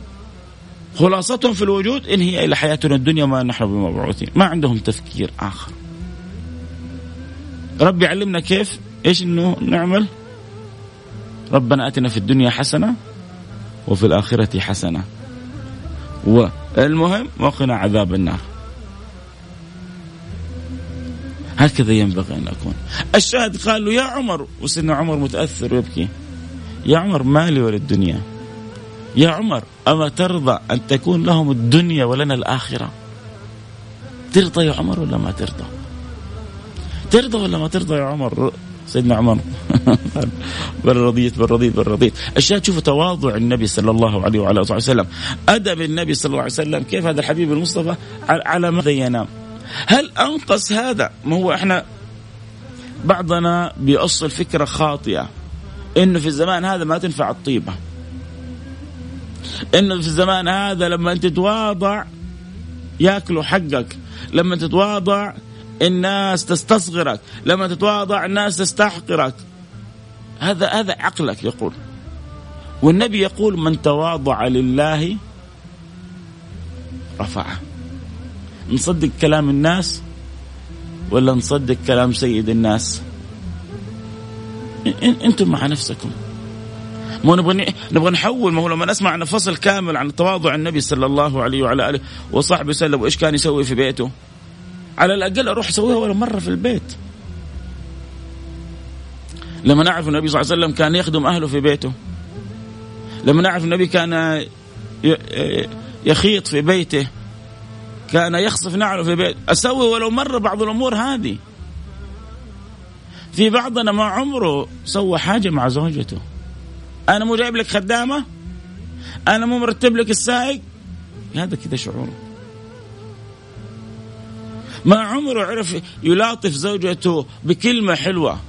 خلاصتهم في الوجود إن هي إلى حياتنا الدنيا ما نحن بمبعوثين. ما عندهم تفكير آخر. ربي علمنا كيف إيش إنه نعمل. ربنا آتنا في الدنيا حسنة وفي الآخرة حسنة والمهم وقنا عذاب النار. هكذا ينبغي أن أكون. الشاهد قال له يا عمر، وسيدنا عمر متأثر ويبكي، يا عمر مالي ولا الدنيا، يا عمر أما ترضى أن تكون لهم الدنيا ولنا الآخرة؟ ترضى يا عمر ولا ما ترضى؟ ترضى ولا ما ترضى يا عمر؟ سيدنا عمر بل رضيت بل رضيت بل رضيت. الشاهد شوفوا تواضع النبي صلى الله عليه وعلى آله وسلم، أدب النبي صلى الله عليه وسلم، كيف هذا الحبيب المصطفى على ماذا ينام؟ هل أنقص هذا؟ ما هو إحنا بعضنا بيأصل فكرة خاطئة إنه في الزمان هذا ما تنفع الطيبة، إنه في الزمان هذا لما أنت تتواضع يأكلوا حقك، لما تتواضع الناس تستصغرك، لما تتواضع الناس تستحقرك. هذا هذا عقلك يقول. والنبي يقول من تواضع لله رفعه. نصدق كلام الناس ولا نصدق كلام سيد الناس؟ انتم مع نفسكم. ما نبغى نبغى نحول. ما هو لما نسمع عن فصل كامل عن تواضع النبي صلى الله عليه وعلى آله وصحبه وسلم وإيش كان يسوي في بيته، على الأقل أروح أسويها ولا مرة في البيت. لما نعرف النبي صلى الله عليه وسلم كان يخدم أهله في بيته، لما نعرف النبي كان يخيط في بيته، كان يخصف نعله في بيت، أسوي ولو مرة بعض الأمور هذه. في بعضنا ما عمره سوى حاجة مع زوجته. أنا مو جايب لك خدامة، أنا مو مرتب لك السائق، هذا كده شعوره. ما عمره عرف يلاطف زوجته بكلمة حلوة.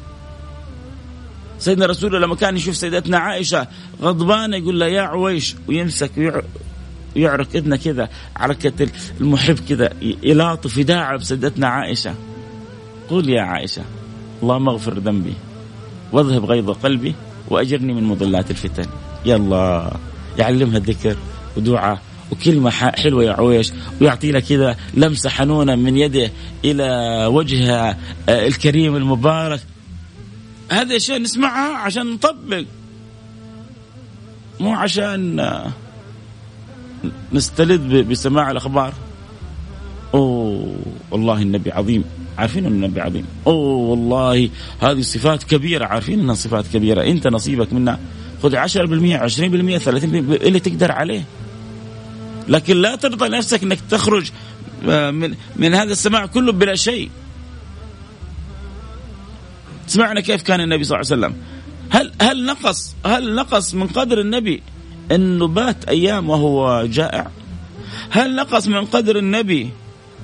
سيدنا رسول الله لما كان يشوف سيدتنا عائشة غضبانة يقول لها يا عويش، ويمسك ويعرف يعرق إذنه كذا، عركة المحب كذا، يلاطف يداعب سيدتنا عائشة. قول يا عائشة اللهم اغفر ذنبي واذهب غيظ قلبي وأجرني من مضلات الفتن. يلا يعلمها الذكر ودعاء وكلمة حلوة يا عويش، ويعطي لها كذا لمسة حنونة من يده إلى وجهها الكريم المبارك. هذه أشياء نسمعها عشان نطبق، مو عشان نستلذ بسماع الأخبار. أوه والله النبي عظيم، عارفين أن النبي عظيم. أوه والله هذه صفات كبيرة، عارفين أنها صفات كبيرة. أنت نصيبك منها خذ عشرة بالمئة عشرين بالمئة ثلاثين بالمئة اللي تقدر عليه. لكن لا ترضى نفسك انك تخرج من, من هذا السماع كله بلا شيء. سمعنا كيف كان النبي صلى الله عليه وسلم. هل هل نقص هل نقص من قدر النبي انه بات ايام وهو جائع؟ هل نقص من قدر النبي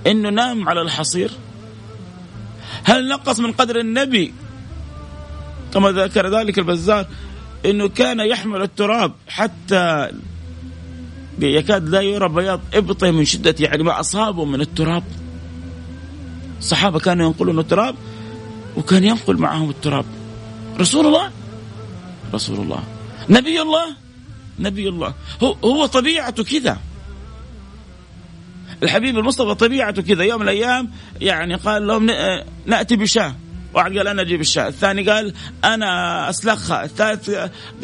انه نام على الحصير؟ هل نقص من قدر النبي كما ذكر ذلك البزار انه كان يحمل التراب حتى يكاد لا يرى بياض ابطه من شده يعني ما اصابه من التراب؟ الصحابه كانوا ينقلون التراب وكان ينقل معهم التراب. رسول الله رسول الله نبي الله نبي الله هو هو طبيعته كذا. الحبيب المصطفى طبيعته كذا. يوم من الايام يعني قال لهم ناتي بشاه، واحد قال انا اجيب الشاه، الثاني قال انا اسلخها، الثالث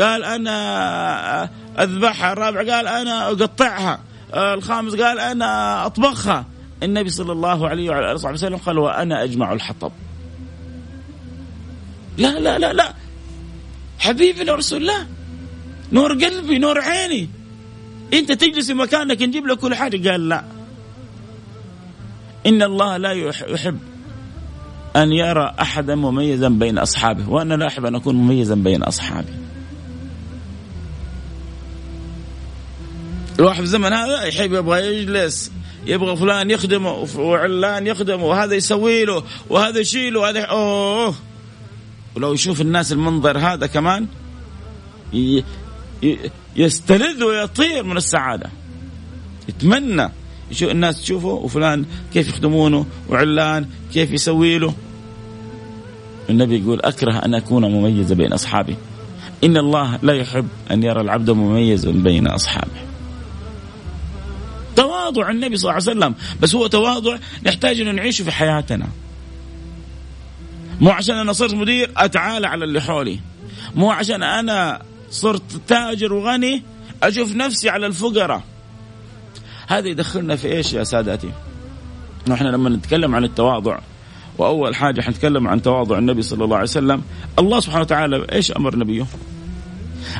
قال انا اذبحها، الرابع قال انا اقطعها، الخامس قال انا اطبخها. النبي صلى الله عليه وعلى اله وسلم قال وانا اجمع الحطب. لا لا لا لا حبيبنا رسول الله، نور قلبي نور عيني، انت تجلس مكانك نجيب لك كل حاجه. قال لا، ان الله لا يحب أن يرى أحدا مميزا بين أصحابه، وأنا لا أحب أن أكون مميزا بين أصحابي. الواحد في زمن هذا يحب يبغى يجلس، يبغى فلان يخدمه وعلان يخدمه وهذا يسوي له وهذا يشيله وهذا أوه. ولو يشوف الناس المنظر هذا كمان يستلذ ويطير من السعادة، يتمنى شو الناس تشوفه وفلان كيف يخدمونه وعلان كيف يسوي له. النبي يقول أكره أن أكون مميزا بين أصحابي، إن الله لا يحب أن يرى العبد مميزا بين أصحابه. تواضع النبي صلى الله عليه وسلم، بس هو تواضع نحتاج أن نعيشه في حياتنا. مو عشان أنا صرت مدير أتعالى على اللي حولي، مو عشان أنا صرت تاجر وغني أشوف نفسي على الفقراء. هذا يدخلنا في إيش يا ساداتي؟ نحن لما نتكلم عن التواضع، وأول حاجة حنتكلم عن تواضع النبي صلى الله عليه وسلم. الله سبحانه وتعالى إيش أمر نبيه؟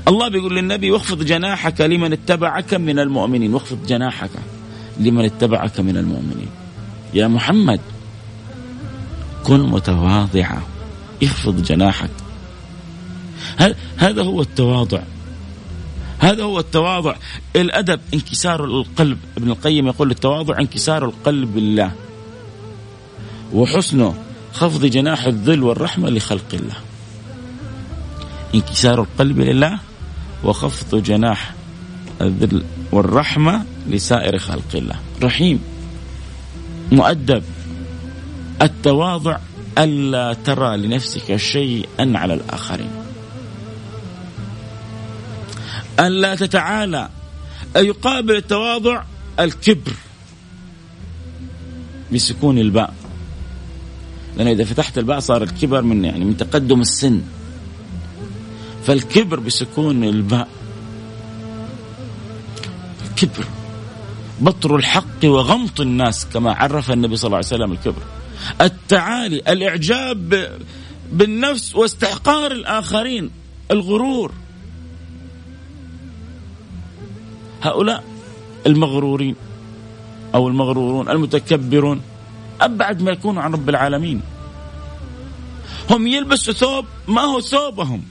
الله بيقول للنبي واخفض جناحك لمن اتبعك من المؤمنين، واخفض جناحك لمن اتبعك من المؤمنين. يا محمد كن متواضعا، اخفض جناحك. هذا هو التواضع، هذا هو التواضع. الأدب انكسار القلب. ابن القيم يقول التواضع انكسار القلب لله، وحسنه خفض جناح الذل والرحمة لخلق الله. انكسار القلب لله وخفض جناح الذل والرحمة لسائر خلق الله. رحيم مؤدب. التواضع ألا ترى لنفسك شيئا على الآخرين، أن لا تتعالى. يقابل التواضع الكبر بسكون الباء، لأن إذا فتحت الباء صار الكبر من يعني من تقدم السن، فالكبر بسكون الباء. الكبر بطر الحق وغمط الناس كما عرف النبي صلى الله عليه وسلم الكبر. التعالي الإعجاب بالنفس واستحقار الآخرين، الغرور. هؤلاء المغرورين أو المغرورون المتكبرون أبعد ما يكونوا عن رب العالمين. هم يلبسوا ثوب ما هو ثوبهم.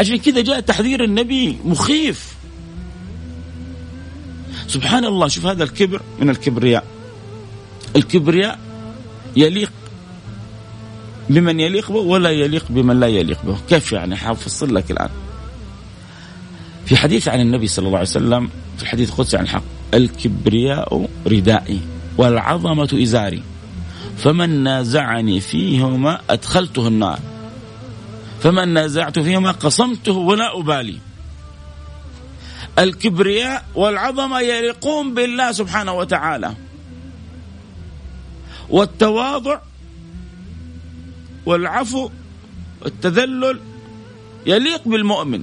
عشان كذا جاء تحذير النبي مخيف. سبحان الله، شوف هذا الكبر من الكبرياء. الكبرياء يليق بمن يليق به ولا يليق بمن لا يليق به. كيف يعني؟ حافصل لك الآن في حديث عن النبي صلى الله عليه وسلم، في الحديث القدسي عن الحق: الكبرياء ردائي والعظمة إزاري، فمن نازعني فيهما أدخلته النار، فمن نازعت فيهما قصمته ولا أبالي. الكبرياء والعظمة يليقون بالله سبحانه وتعالى، والتواضع والعفو والتذلل يليق بالمؤمن.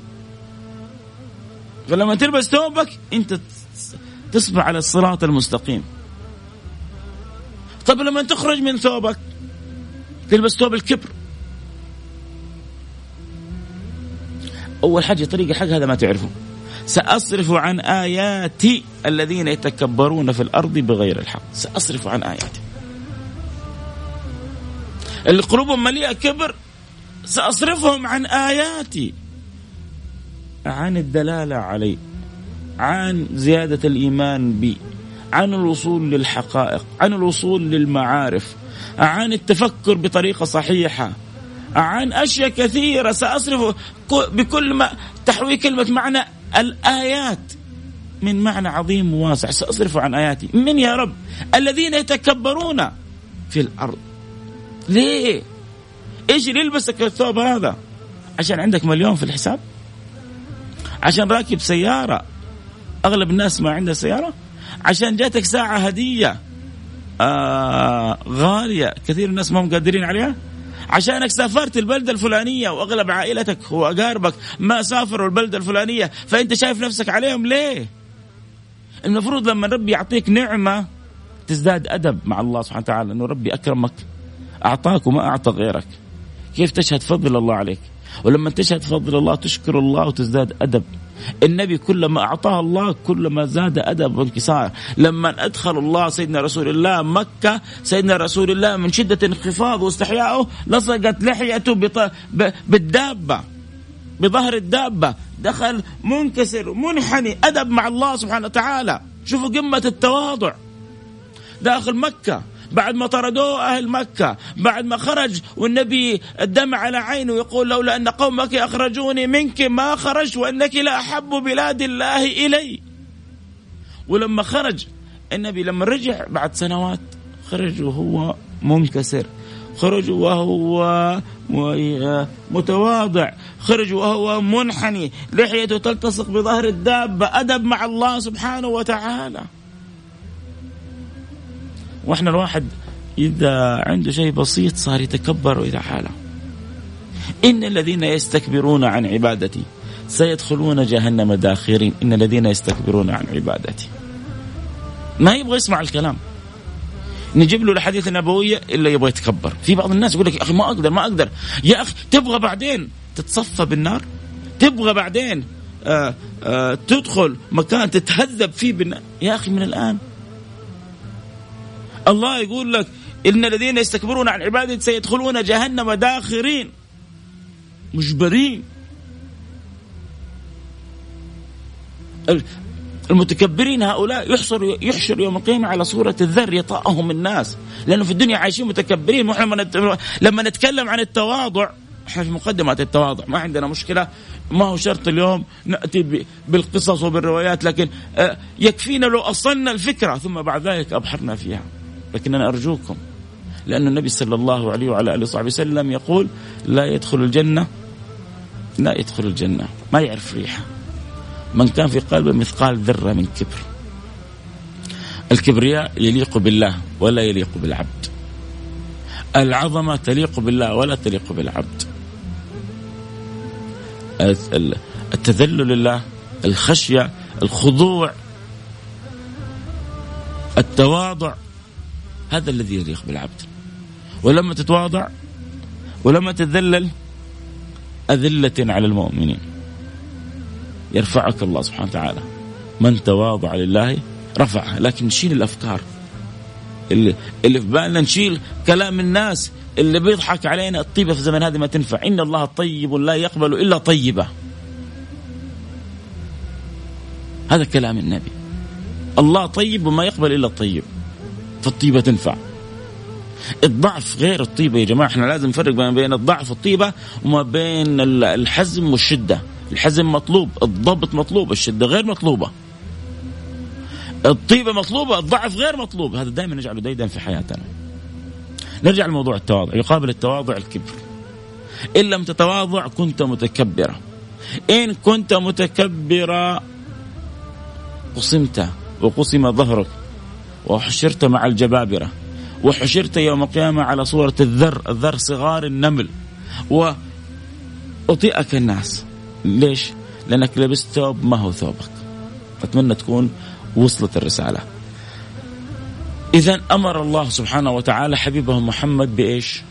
فلما تلبس ثوبك انت تصبح على الصراط المستقيم. طب لما تخرج من ثوبك تلبس ثوب الكبر، أول حاجة طريقة حق هذا ما تعرفه. سأصرف عن آياتي الذين يتكبرون في الأرض بغير الحق. سأصرف عن آياتي اللي قلوبهم مليئة كبر، سأصرفهم عن آياتي، عن الدلالة علي، عن زيادة الإيمان بي، عن الوصول للحقائق، عن الوصول للمعارف، عن التفكر بطريقة صحيحة، عن أشياء كثيرة. سأصرف بكل ما تحوي كلمة معنى الآيات من معنى عظيم وواسع. سأصرف عن آياتي من يا رب الذين يتكبرون في الأرض. ليه؟ إيش يلبسك الثوب هذا؟ عشان عندك مليون في الحساب؟ عشان راكب سيارة؟ أغلب الناس ما عندها سيارة. عشان جاتك ساعة هدية آه غالية كثير الناس ما هم قادرين عليها. عشانك سافرت البلدة الفلانية وأغلب عائلتك وأقاربك ما سافروا البلدة الفلانية، فأنت شايف نفسك عليهم. ليه؟ المفروض لما ربي يعطيك نعمة تزداد أدب مع الله سبحانه وتعالى، أنه ربي أكرمك، أعطاك وما أعطى غيرك. كيف تشهد فضل الله عليك؟ ولما تشهد فضل الله تشكر الله وتزداد أدب. النبي كلما أعطاه الله كلما زاد أدب وانكسار. لما أدخل الله سيدنا رسول الله مكة، سيدنا رسول الله من شدة انخفاضه واستحيائه لصقت لحيته بط... ب... بالدابة، بظهر الدابة، دخل منكسر منحني. أدب مع الله سبحانه وتعالى. شوفوا قمة التواضع داخل مكة. بعد ما طردوه أهل مكة، بعد ما خرج والنبي الدمع على عينه يقول لولا أن قومك أخرجوني منك ما خرج وأنك لا أحب بلاد الله إلي. ولما خرج النبي، لما رجع بعد سنوات، خرج وهو منكسر، خرج وهو متواضع، خرج وهو منحني، لحيته تلتصق بظهر الدابة. أدب مع الله سبحانه وتعالى. وإحنا الواحد إذا عنده شيء بسيط صار يتكبر ويتحالى. إن الذين يستكبرون عن عبادتي سيدخلون جهنم داخرين. إن الذين يستكبرون عن عبادتي، ما يبغى يسمع الكلام. نجيب له الحديث النبوية إلا يبغى يتكبر. في بعض الناس يقول لك يا أخي ما أقدر ما أقدر يا أخي. تبغى بعدين تتصفى بالنار؟ تبغى بعدين آآ آآ تدخل مكان تتهذب فيه بالنار؟ يا أخي من الآن. الله يقول لك إن الذين يستكبرون عن عبادتي سيدخلون جهنم داخرين، مجبرين. المتكبرين هؤلاء يحشر يحشر يوم القيامة على صورة الذر يطأهم الناس، لأنه في الدنيا عايشين متكبرين. ونحن لما نتكلم عن التواضع، احنا في مقدمة التواضع، ما عندنا مشكلة، ما هو شرط اليوم نأتي بالقصص وبالروايات، لكن يكفينا لو أصلنا الفكرة ثم بعد ذلك أبحرنا فيها. لكن أنا أرجوكم، لأن النبي صلى الله عليه وعلى آله وصحبه وسلم يقول لا يدخل الجنة لا يدخل الجنة ما يعرف ريحة من كان في قلبه مثقال ذرة من كبر. الكبرياء يليق بالله ولا يليق بالعبد، العظمة تليق بالله ولا تليق بالعبد، التذلل لله، الخشية، الخضوع، التواضع، هذا الذي يليق بالعبد. ولما تتواضع ولما تتذلل أذلة على المؤمنين يرفعك الله سبحانه وتعالى. من تواضع لله رفعه. لكن نشيل الأفكار اللي, اللي في بالنا، نشيل كلام الناس اللي بيضحك علينا. الطيبة في زمن هذا ما تنفع. إن الله طيب لا يقبل إلا طيبة، هذا كلام النبي. الله طيب وما يقبل إلا الطيب، فالطيبة تنفع. الضعف غير الطيبة. يا جماعة احنا لازم نفرق ما بين الضعف والطيبة وما بين الحزم والشدة. الحزم مطلوب، الضبط مطلوب، الشدة غير مطلوبة. الطيبة مطلوبة، الضعف غير مطلوب. هذا دائما نجعله ديدا في حياتنا. نرجع لموضوع التواضع. يقابل التواضع الكبر. إن لم تتواضع كنت متكبرة، إن كنت متكبرة قسمت وقسم ظهرك وحشرت مع الجبابرة، وحشرت يوم القيامة على صورة الذر، الذر صغار النمل، وأطيئك الناس. ليش؟ لأنك لبست ثوب ما هو ثوبك. أتمنى تكون وصلت الرسالة. إذن أمر الله سبحانه وتعالى حبيبه محمد بإيش؟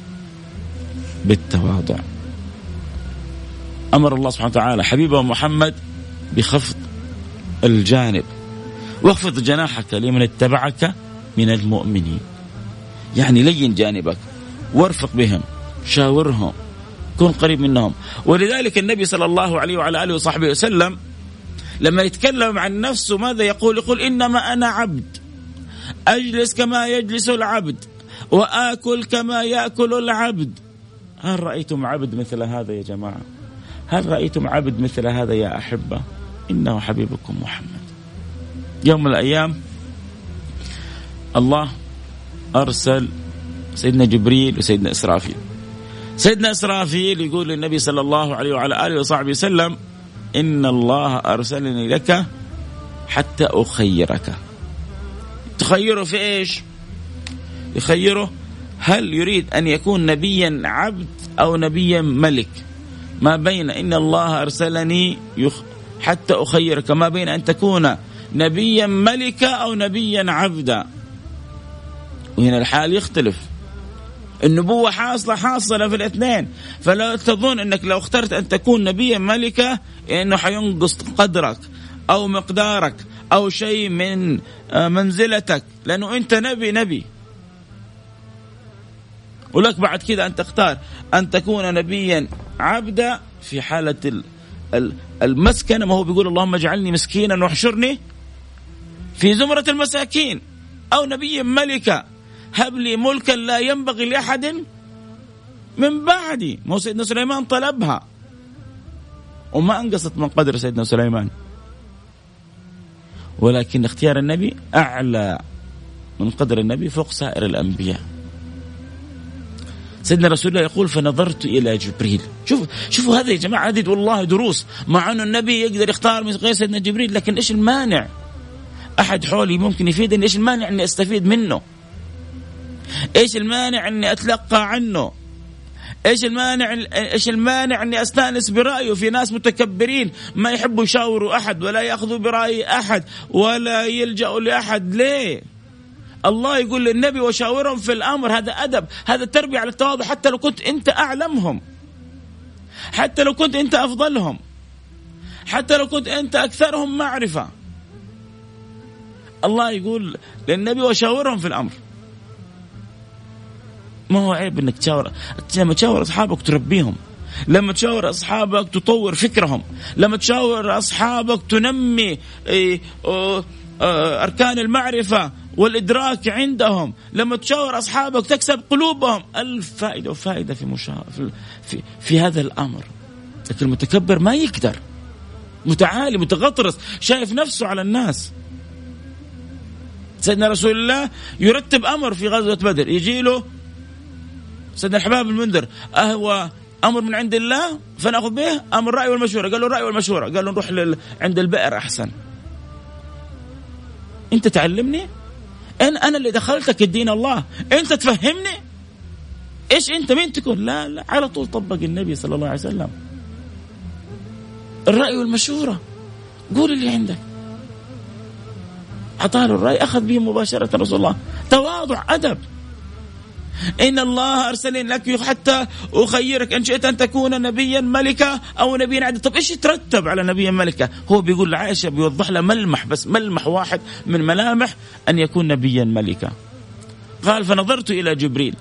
بالتواضع. أمر الله سبحانه وتعالى حبيبه محمد بخفض الجانب، واخفض جناحك لمن اتبعك من المؤمنين، يعني لين جانبك وارفق بهم، شاورهم، كن قريب منهم. ولذلك النبي صلى الله عليه وعلى آله وصحبه وسلم لما يتكلم عن نفسه ماذا يقول؟ يقول إنما أنا عبد، أجلس كما يجلس العبد، وآكل كما يأكل العبد. هل رأيتم عبد مثل هذا يا جماعة؟ هل رأيتم عبد مثل هذا يا أحبة؟ إنه حبيبكم محمد. يوم من الأيام الله أرسل سيدنا جبريل وسيدنا إسرافيل. سيدنا إسرافيل يقول للنبي صلى الله عليه وعلى آله وصحبه وسلم إن الله أرسلني لك حتى أخيرك. تخيره في إيش؟ يخيره هل يريد أن يكون نبيا عبد أو نبيا ملك؟ ما بين إن الله أرسلني حتى أخيرك، ما بين أن تكون نبيا ملكا أو نبيا عبدا. وهنا الحال يختلف، النبوة حاصلة حاصلة في الاثنين، فلا تظن أنك لو اخترت أن تكون نبيا ملكا أنه حينقص قدرك أو مقدارك أو شيء من منزلتك، لأنه أنت نبي نبي ولك بعد كده أن تختار أن تكون نبيا عبدا في حالة المسكنة. ما هو بيقول اللهم اجعلني مسكينا واحشرني في زمرة المساكين، أو نبيا ملكا هب لي ملكا لا ينبغي لأحد من بعدي. ما هو سيدنا سليمان طلبها وما أنقصت من قدر سيدنا سليمان، ولكن اختيار النبي أعلى من قدر النبي فوق سائر الأنبياء. سيدنا رسول الله يقول فنظرت إلى جبريل. شوفوا شوفوا هذا يا جماعة عدد والله دروس، مع أنه النبي يقدر يختار من غير سيدنا جبريل، لكن إيش المانع؟ أحد حولي ممكن يفيدني، إيش المانع أني أستفيد منه؟ إيش المانع أني أتلقى عنه؟ إيش المانع إيش المانع أني أستأنس برأيه؟ في ناس متكبرين ما يحبوا يشاوروا أحد ولا يأخذوا برأي أحد ولا يلجأوا لأحد. ليه؟ الله يقول للنبي وشاورهم في الأمر. هذا أدب، هذا تربية على التواضع، حتى لو كنت أنت أعلمهم، حتى لو كنت أنت أفضلهم، حتى لو كنت أنت أكثرهم معرفة. الله يقول للنبي وشاورهم في الأمر. ما هو عيب أنك تشاور؟ لما تشاور أصحابك تربيهم، لما تشاور أصحابك تطور فكرهم، لما تشاور أصحابك تنمي أركان المعرفة والإدراك عندهم، لما تشاور أصحابك تكسب قلوبهم. الفائدة وفائدة في, مشا... في... في هذا الأمر. لكن المتكبر ما يقدر، متعالي متغطرس شايف نفسه على الناس. سيدنا رسول الله يرتب أمر في غزوة بدر، يجي له سيدنا الحباب المنذر، أهو أمر من عند الله فنأخذ به أمر الرأي والمشورة؟ قال له الرأي والمشورة. قال له نروح لل... عند البئر أحسن. أنت تعلمني؟ إن أنا اللي دخلتك الدين الله، أنت تفهمني؟ إيش أنت مين تكون؟ لا لا، على طول طبق النبي صلى الله عليه وسلم الرأي والمشورة. قول اللي عندك. أعطاه الرأي، أخذ به مباشرة. رسول الله تواضع، أدب. إن الله أرسلني لك حتى أخيرك، إن شئت أن تكون نبيا ملكا أو نبيا عادل. طب إيش يترتب على نبيا ملكا؟ هو بيقول لعائشة، بيوضح له ملمح، بس ملمح واحد من ملامح أن يكون نبيا ملكا. قال فنظرت إلى جبريل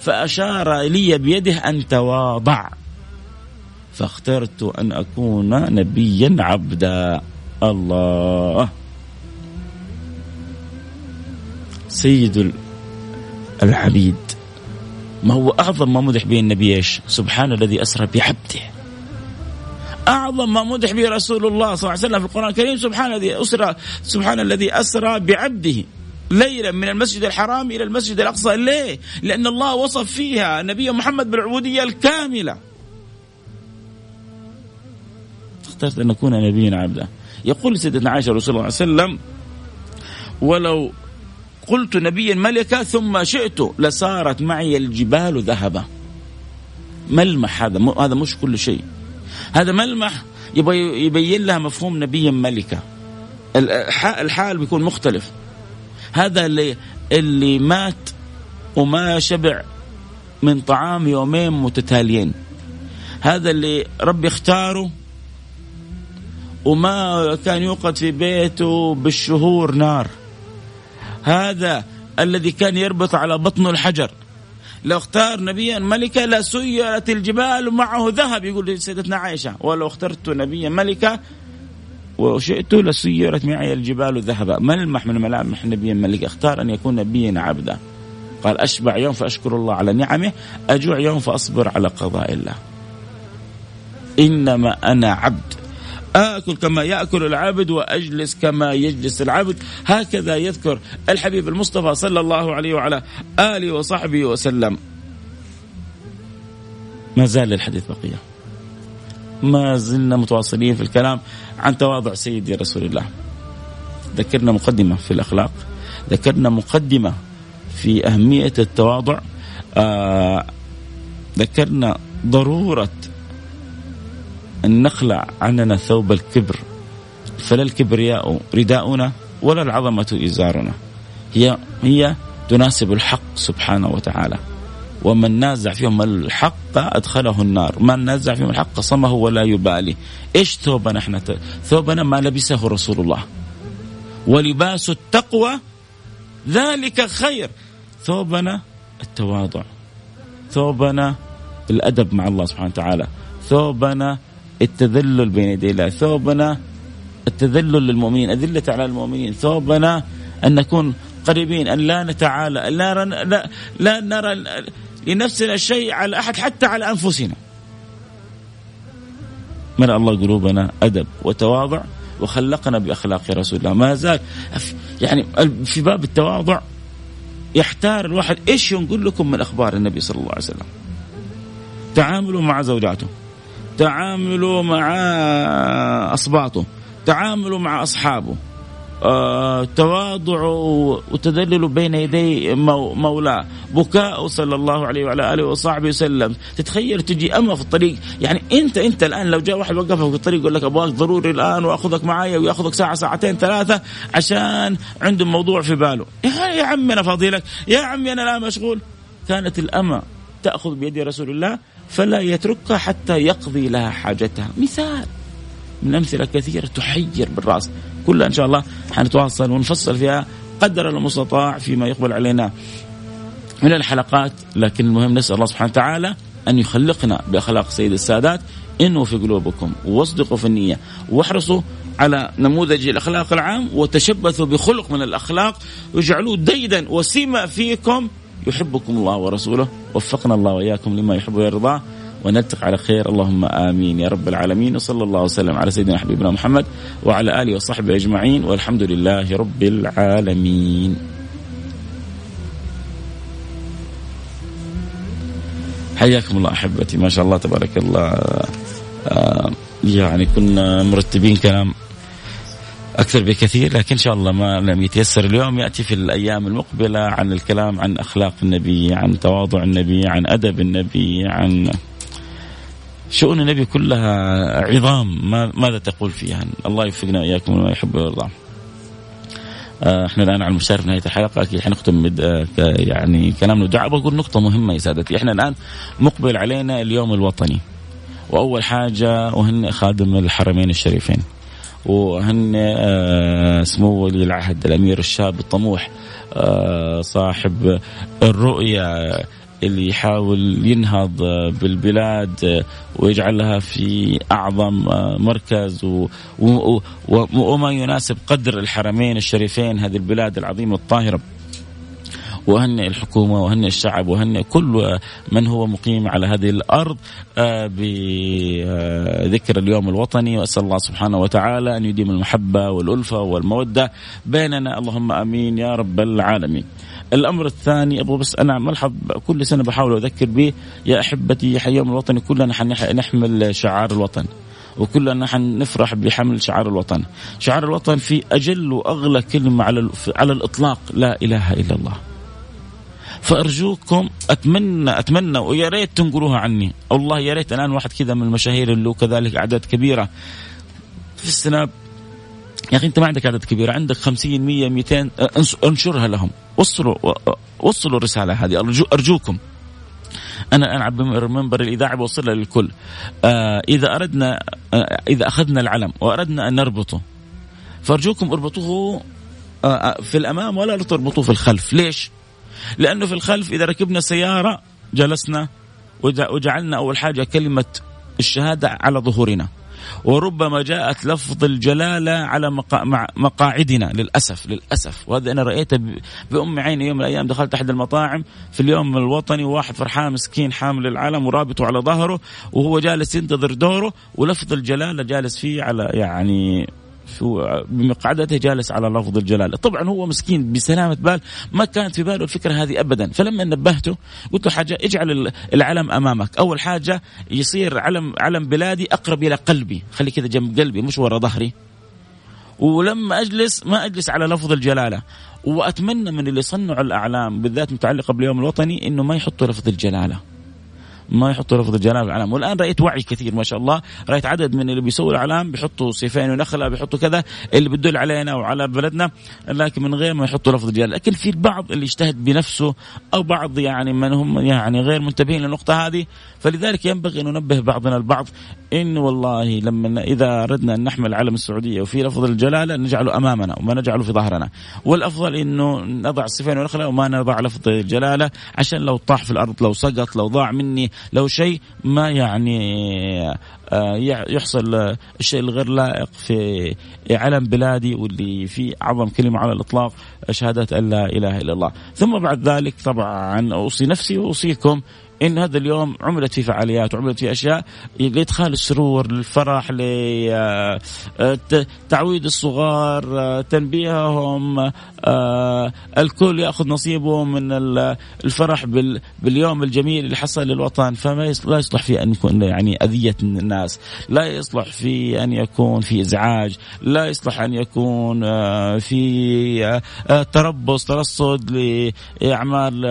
فأشار لي بيده أن تواضع، فاخترت أن أكون نبيا عبدا. الله سيد العبيد. ما هو أعظم ما مدح به النبي إيش؟ سبحان الذي أسرى بعبده. أعظم ما مدح به رسول الله صلى الله عليه وسلم في القرآن الكريم سبحان الذي أسرى سبحان الذي أسرى بعبده ليلا من المسجد الحرام إلى المسجد الأقصى. ليه؟ لأن الله وصف فيها نبي محمد بالعبودية الكاملة. اخترت أن أكون نبيا عبدا. يقول سيدنا عائشة رسول الله صلى الله عليه وسلم ولو قلت نبيا ملكا ثم شئت لصارت معي الجبال ذهبا. ملمح هذا، هذا مش كل شيء، هذا ملمح يبين لها مفهوم نبيا ملكا. الحال بيكون مختلف. هذا اللي, اللي مات وما شبع من طعام يومين متتاليين، هذا اللي ربي اختاره وما كان يوقد في بيته بالشهور نار، هذا الذي كان يربط على بطنه الحجر. لو اختار نبيا ملكا لسيرت الجبال معه ذهب، يقول سيدتنا عائشة ولو اخترت نبيا ملكا وشئت لسيرت معي الجبال ذهبا. ملمح من ملامح نبيا ملكا، اختار أن يكون نبيا عبدا. قال أشبع يوم فأشكر الله على نعمه، أجوع يوم فأصبر على قضاء الله، إنما أنا عبد، آكل كما يأكل العبد وأجلس كما يجلس العبد. هكذا يذكر الحبيب المصطفى صلى الله عليه وعلى آله وصحبه وسلم. ما زال الحديث بقية، ما زلنا متواصلين في الكلام عن تواضع سيدي رسول الله. ذكرنا مقدمة في الأخلاق، ذكرنا مقدمة في أهمية التواضع، آه ذكرنا ضرورة أن نخلع عننا ثوب الكبر، فلا الكبرياء رداؤنا ولا العظمة إزارنا. هي هي تناسب الحق سبحانه وتعالى، ومن نازع فيهم الحق أدخله النار، من نازع فيهم الحق صمه ولا يبالي. إيش ثوبنا إحنا؟ ثوبنا ما لبسه رسول الله، ولباس التقوى ذلك خير. ثوبنا التواضع، ثوبنا الأدب مع الله سبحانه وتعالى، ثوبنا التذلل بين يدي الله، ثوبنا التذلل للمؤمنين، أذلة على المؤمنين، ثوبنا أن نكون قريبين، أن لا نتعالى، أن لا, لا, لا نرى لنفسنا شيء على أحد حتى على أنفسنا. ملأ الله قلوبنا أدب وتواضع، وخلقنا بأخلاق رسول الله. ما زال يعني في باب التواضع يحتار الواحد إيش ينقل لكم من أخبار النبي صلى الله عليه وسلم. تعاملوا مع زوجاته، تعاملوا مع أصباطه، تعاملوا مع أصحابه، أه، تواضعوا وتذللوا بين يدي مولاه، بكاء صلى الله عليه وعلى آله وصحبه وسلم. تتخيل تجي أمه في الطريق، يعني أنت أنت الآن لو جاء واحد وقفك في الطريق يقول لك أبغاك ضروري الآن وأخذك معايا، ويأخذك ساعة ساعتين ثلاثة عشان عنده موضوع في باله، يا عمي أنا فاضيلك، يا عمي أنا لا مشغول. كانت الأمة تأخذ بيد رسول الله فلا يتركها حتى يقضي لها حاجتها. مثال من أمثلة كثيرة تحير بالرأس، كلها إن شاء الله حنتواصل ونفصل فيها قدر المستطاع فيما يقبل علينا من الحلقات. لكن المهم نسأل الله سبحانه وتعالى أن يخلقنا بأخلاق سيد السادات. إنه في قلوبكم واصدقوا في النية، واحرصوا على نموذج الأخلاق العام، وتشبثوا بخلق من الأخلاق، واجعلوه ديدا وسيمة فيكم. يحبكم الله ورسوله. وفقنا الله وإياكم لما يحب ويرضى، ونلتقي على خير اللهم آمين يا رب العالمين. وصلى الله وسلم على سيدنا حبيبنا محمد وعلى آله وصحبه أجمعين، والحمد لله رب العالمين. حياكم الله أحبتي. ما شاء الله تبارك الله، آه يعني كنا مرتبين كلام أكثر بكثير، لكن إن شاء الله ما لم يتيسر اليوم يأتي في الأيام المقبلة عن الكلام عن أخلاق النبي، عن تواضع النبي، عن أدب النبي، عن شؤون النبي، كلها عظام. ما ماذا تقول فيها؟ الله يوفقنا إياكم وما يحب ويرضى. احنا الآن على المشارف نهاية الحلقة، أكيد حنختم بد... يعني كلامنا دعاء. بقول نقطة مهمة يا سادتي، احنا الآن مقبل علينا اليوم الوطني، وأول حاجة وهن خادم الحرمين الشريفين، وهن سمو ولي العهد الأمير الشاب الطموح صاحب الرؤية اللي يحاول ينهض بالبلاد ويجعلها في أعظم مركز وما يناسب قدر الحرمين الشريفين، هذه البلاد العظيمة الطاهرة. وهنئ الحكومة وهنئ الشعب وهنئ كل من هو مقيم على هذه الأرض بذكر اليوم الوطني. وأسأل الله سبحانه وتعالى أن يديم المحبة والألفة والمودة بيننا، اللهم أمين يا رب العالمين. الأمر الثاني أبغى بس أنا ملحظ كل سنة بحاول أذكر به يا أحبتي، حي يوم الوطن. كلنا نحمل شعار الوطن، وكلنا حنفرح بحمل شعار الوطن. شعار الوطن في أجل وأغلى كلمة على على الإطلاق، لا إله إلا الله. فأرجوكم، أتمنى أتمنى ويا ريت تنقلوها عني. الله يا ريت الآن واحد كذا من المشاهير اللي كذلك أعداد كبيرة في السناب، يا أخي أنت ما عندك أعداد كبيرة، عندك خمسين مية ميتين، انشرها لهم، وصلوا وصلوا الرسالة هذه. أرجو أرجوكم أنا الآن بمنبر الإذاعة بوصلها للكل. آه إذا أردنا آه إذا أخذنا العلم وأردنا أن نربطه، فأرجوكم اربطوه آه في الأمام ولا تربطوه في الخلف. ليش؟ لأنه في الخلف إذا ركبنا سيارة جلسنا وجعلنا أول حاجة كلمة الشهادة على ظهورنا، وربما جاءت لفظ الجلالة على مقاعدنا للأسف للأسف. وهذا أنا رأيته بأم عيني يوم من الأيام، دخلت أحد المطاعم في اليوم الوطني وواحد فرحان مسكين حامل العلم ورابطه على ظهره وهو جالس ينتظر دوره، ولفظ الجلالة جالس فيه على يعني بمقعدته جالس على لفظ الجلالة. طبعا هو مسكين بسلامة بال ما كانت في باله الفكرة هذه أبدا. فلما نبهته قلت له حاجة، اجعل العلم أمامك، أول حاجة يصير علم علم بلادي أقرب إلى قلبي، خلي كذا جنب قلبي مش ورا ظهري، ولما أجلس ما أجلس على لفظ الجلالة. وأتمنى من اللي صنعوا الأعلام بالذات متعلقة باليوم الوطني إنه ما يحطوا لفظ الجلالة، ما يحطوا لفظ الجلالة العلام. والآن رأيت وعي كثير ما شاء الله، رأيت عدد من اللي بيسووا العلام بيحطوا سيفين ونخلة، بيحطوا كذا اللي بتدل علينا وعلى بلدنا، لكن من غير ما يحطوا لفظ الجلالة. لكن في البعض اللي اجتهد بنفسه أو بعض يعني من هم يعني غير منتبهين للنقطة هذه. فلذلك ينبغي أن ننبه بعضنا البعض إن والله لما إذا أردنا أن نحمل علم السعودية وفي لفظ الجلالة نجعله أمامنا وما نجعله في ظهرنا، والأفضل إنه نضع السيفين ونخلة وما نضع لفظ الجلالة، عشان لو طاح في الأرض، لو سقط، لو ضاع مني، لو شيء ما يعني يحصل الشيء الغير لائق في علم بلادي واللي فيه أعظم كلمة على الإطلاق، شهادة أن لا إله إلا الله. ثم بعد ذلك طبعا أوصي نفسي وأوصيكم إن هذا اليوم عملت فيه فعاليات وعملت فيه أشياء لإدخال السرور، للفرح، لتعويد الصغار، تنبيههم، الكل يأخذ نصيبه من الفرح باليوم الجميل اللي حصل للوطن. فما لا يصلح فيه أن يكون يعني أذية الناس، لا يصلح فيه أن يكون في إزعاج، لا يصلح أن يكون في تربص ترصد لأعمال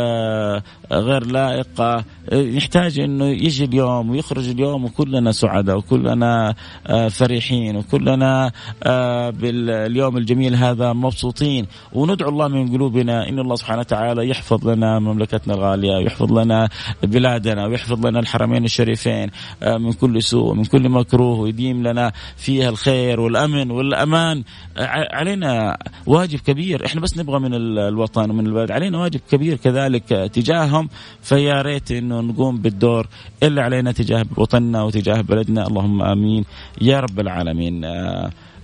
غير لائقة. نحتاج أنه يجي اليوم ويخرج اليوم وكلنا سعداء وكلنا فرحين وكلنا باليوم الجميل هذا مبسوطين، وندعو الله من قلوبنا إن الله سبحانه وتعالى يحفظ لنا مملكتنا الغالية ويحفظ لنا بلادنا ويحفظ لنا الحرمين الشريفين من كل سوء ومن كل مكروه، ويديم لنا فيها الخير والأمن والأمان. علينا واجب كبير، إحنا بس نبغى من الوطن ومن البلد، علينا واجب كبير كذلك تجاههم. فيا ريت إنه نقوم بالدور اللي علينا تجاه وطننا وتجاه بلدنا. اللهم آمين يا رب العالمين.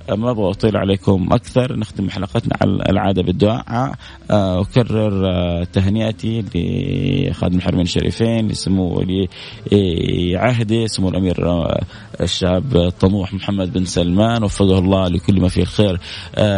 ما أبغى أطيل عليكم أكثر، نختم حلقتنا على العادة بالدعاء. أكرر تهنئتي لخادم الحرمين الشريفين لسمو ولي عهده سمو الأمير الشاب الطموح محمد بن سلمان، وفقه الله لكل ما فيه الخير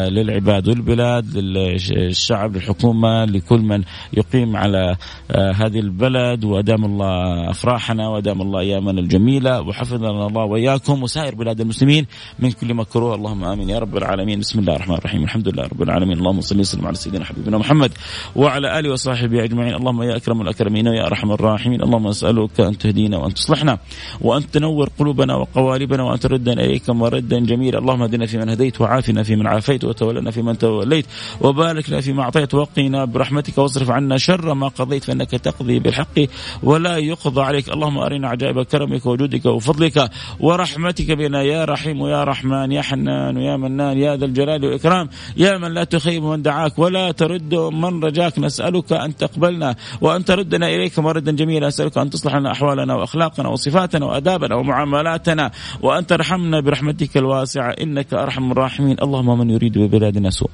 للعباد والبلاد، للشعب، للحكومة، لكل من يقيم على هذه البلد. وأدام الله أفراحنا وأدام الله أيامنا الجميلة، وحفظنا الله وإياكم وسائر بلاد المسلمين من كل مكروه. اللهم آمين يا رب العالمين. بسم الله الرحمن الرحيم، الحمد لله رب العالمين، اللهم صل وسلم على سيدنا حبيبنا محمد وعلى آله وصحبه أجمعين. اللهم يا أكرم الأكرمين ويا أرحم الراحمين، اللهم أسألك أن تهدينا وأن تصلحنا وأن تنور قلوبنا وقوالبنا وأن تردنا إليك مردا جميلا. اللهم اهدنا فيمن هديت وعافنا فيمن عافيت وتولنا فيمن توليت وبارك لنا فيما أعطيت وقنا برحمتك واصرف عنا شر ما قضيت، فإنك تقضي بالحق ولا يقضى عليك. اللهم أرنا عجائب كرمك وجودك وفضلك ورحمتك بنا يا رحيم ويا رحمن يا حنان يا منان يا ذا الجلال والإكرام، يا من لا تخيب من دعاك ولا ترد من رجاك. نسألك أن تقبلنا وأن تردنا إليك مردا جميلا. نسألك أن تصلح لنا أحوالنا وأخلاقنا وصفاتنا وأدابنا ومعاملاتنا، وأن ترحمنا برحمتك الواسعة إنك أرحم الراحمين. اللهم من يريد ببلادنا سوء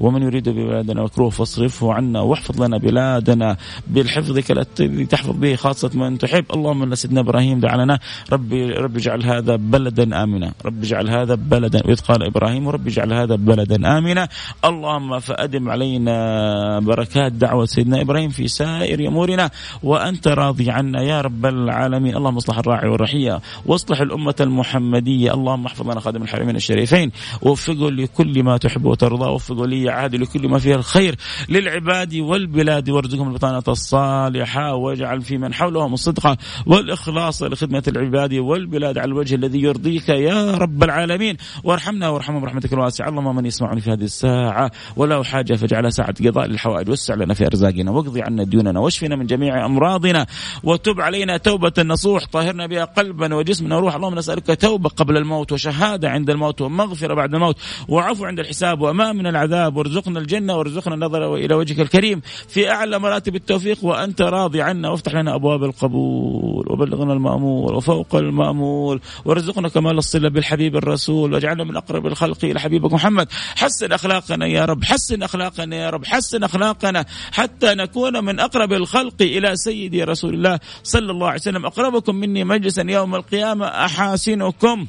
ومن يريد ببلادنا مكروه فاصرفه عنا، واحفظ لنا بلادنا بالحفظك التي تحفظ به خاصة من تحب. اللهم إن سيدنا إبراهيم دعا لنا ربي ربي اجعل هذا بلدا آمنا، ربي اجعل هذا بلدا، إذ قال إبراهيم ربي اجعل هذا بلدا آمنا. اللهم فأدم علينا بركات دعوة سيدنا إبراهيم في سائر أمورنا وأنت راضي عنا يا رب العالمين. اللهم اصلح الراعي والرعية واصلح الأمة المحمدية. اللهم احفظ لنا خادم الحرمين الشريفين، ووفقه لكل ما تحب وترضى، ووفقه لي العهد لكل ما فيها الخير للعباد والبلاد، وارزقهم البطانة الصالحة، واجعل في من حولهم الصدقة والإخلاص لخدمة العباد والبلاد على الوجه الذي يرضيك يا رب العالمين، وارحمنا وارحمهم برحمتك الواسعة. اللهم من يسمعني في هذه الساعة ولا حاجة فاجعلها ساعة قضاء للحوائج، وسع لنا في أرزاقنا، واقضي عنا ديوننا، واشفنا من جميع أمراضنا، وتب علينا توبة نصوح طاهرنا بها قلبا وجسمنا وروح. اللهم نسألك توبة قبل الموت، وشهادة عند الموت، ومغفرة بعد الموت، وعفو عند الحساب، وأمان من العذاب، وارزقنا الجنة، وارزقنا النظر إلى وجهك الكريم في أعلى مراتب التوفيق وأنت راضي عنا، وافتح لنا أبواب القبول، وبلغنا المأمول وفوق المأمول، وارزقنا كمال الصلة بالحبيب الرسول، واجعلنا من أقرب الخلق إلى حبيبك محمد. حسن أخلاقنا يا رب، حسن أخلاقنا يا رب، حسن أخلاقنا حتى نكون من أقرب الخلق إلى سيدي رسول الله صلى الله عليه وسلم. أقربكم مني مجلسا يوم القيامة أحاسنكم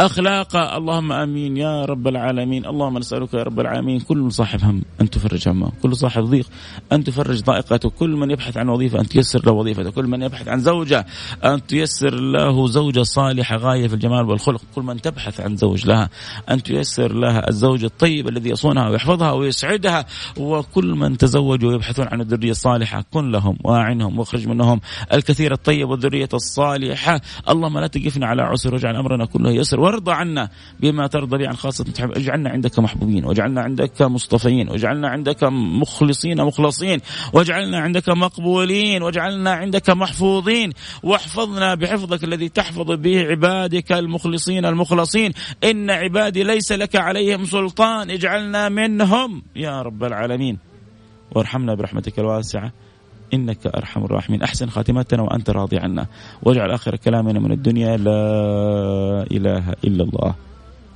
أخلاقا. اللهم أمين يا رب العالمين. اللهم نسألك يا رب العالمين كل صاحب هم أن تفرج همه، كل صاحب ضيق أن تفرج ضائقته، كل من يبحث عن وظيفة أن تيسر له وظيفته، كل من يبحث عن زوجة أن تيسر له زوجة صالحة غاية في الجمال والخلق، كل من تبحث عن زوج لها أن تيسر لها الزوج الطيب الذي يصونها ويحفظها ويسعدها، وكل من تزوج ويبحثون عن الذرية الصالحة كن لهم واعنهم واخرج منهم الكثير الطيب والذرية الصالحة. اللهم لا تقفنا على عسر، واجعل أمرنا كله يسر، وارضى عنا بما ترضى لي عن خاصة تحب، اجعلنا عندك محبوبين، واجعلنا عندك مصطفين، واجعلنا عندك مخلصين مخلصين، واجعلنا عندك مقبولين، واجعلنا عندك محفوظين، واحفظنا بحفظك الذي تحفظ به عبادك المخلصين المخلصين. إن عبادي ليس لك عليهم سلطان، اجعلنا منهم يا رب العالمين، وارحمنا برحمتك الواسعة إنك أرحم الراحمين. أحسن خاتمتنا وأنت راضي عنا، واجعل آخر كلامنا من الدنيا لا إله إلا الله،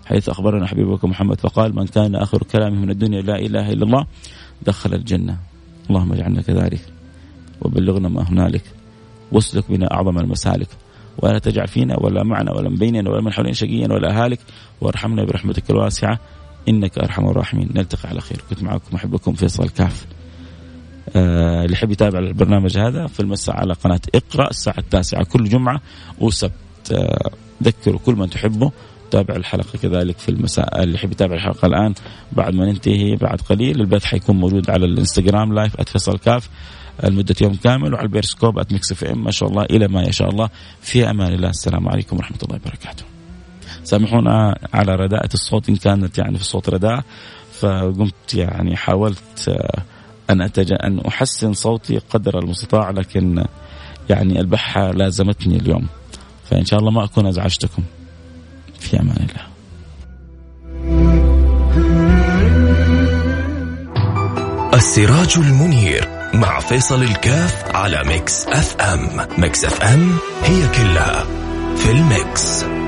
حيث أخبرنا حبيبك محمد فقال من كان آخر كلامه من الدنيا لا إله إلا الله دخل الجنة. اللهم اجعلنا كذلك، وبلغنا ما هنالك، واسلك بنا أعظم المسالك، ولا تجعل فينا ولا معنا ولا من بيننا ولا من حولنا شقيا ولا هالك، وارحمنا برحمتك الواسعة إنك أرحم الراحمين. نلتقي على خير. كنت معكم أحبكم فيصل الكاف. أه اللي يحب يتابع البرنامج هذا في المساء على قناة اقرأ الساعة التاسعة كل جمعة وسبت. أه ذكروا كل من تحبه تابع الحلقة كذلك في المساء. اللي يحب يتابع الحلقة الآن بعد ما ننتهي بعد قليل، البث حيكون موجود على الانستغرام لايف @فيصل كاف لمدة يوم كامل، وعلى البيرسكوب @Mix إف إم. ما شاء الله إلى ما يشاء الله. في أمان الله. السلام عليكم ورحمة الله وبركاته. سامحونا على رداءة الصوت إن كانت يعني في الصوت رداء، فقمت يعني حاولت أه أن أتجا أن أحسن صوتي قدر المستطاع، لكن يعني البحة لازمتني اليوم، فإن شاء الله ما أكون أزعجتكم. في أمان الله. السراج المنير مع فيصل الكاف على ميكس أف أم. ميكس أف أم هي كلها في الميكس.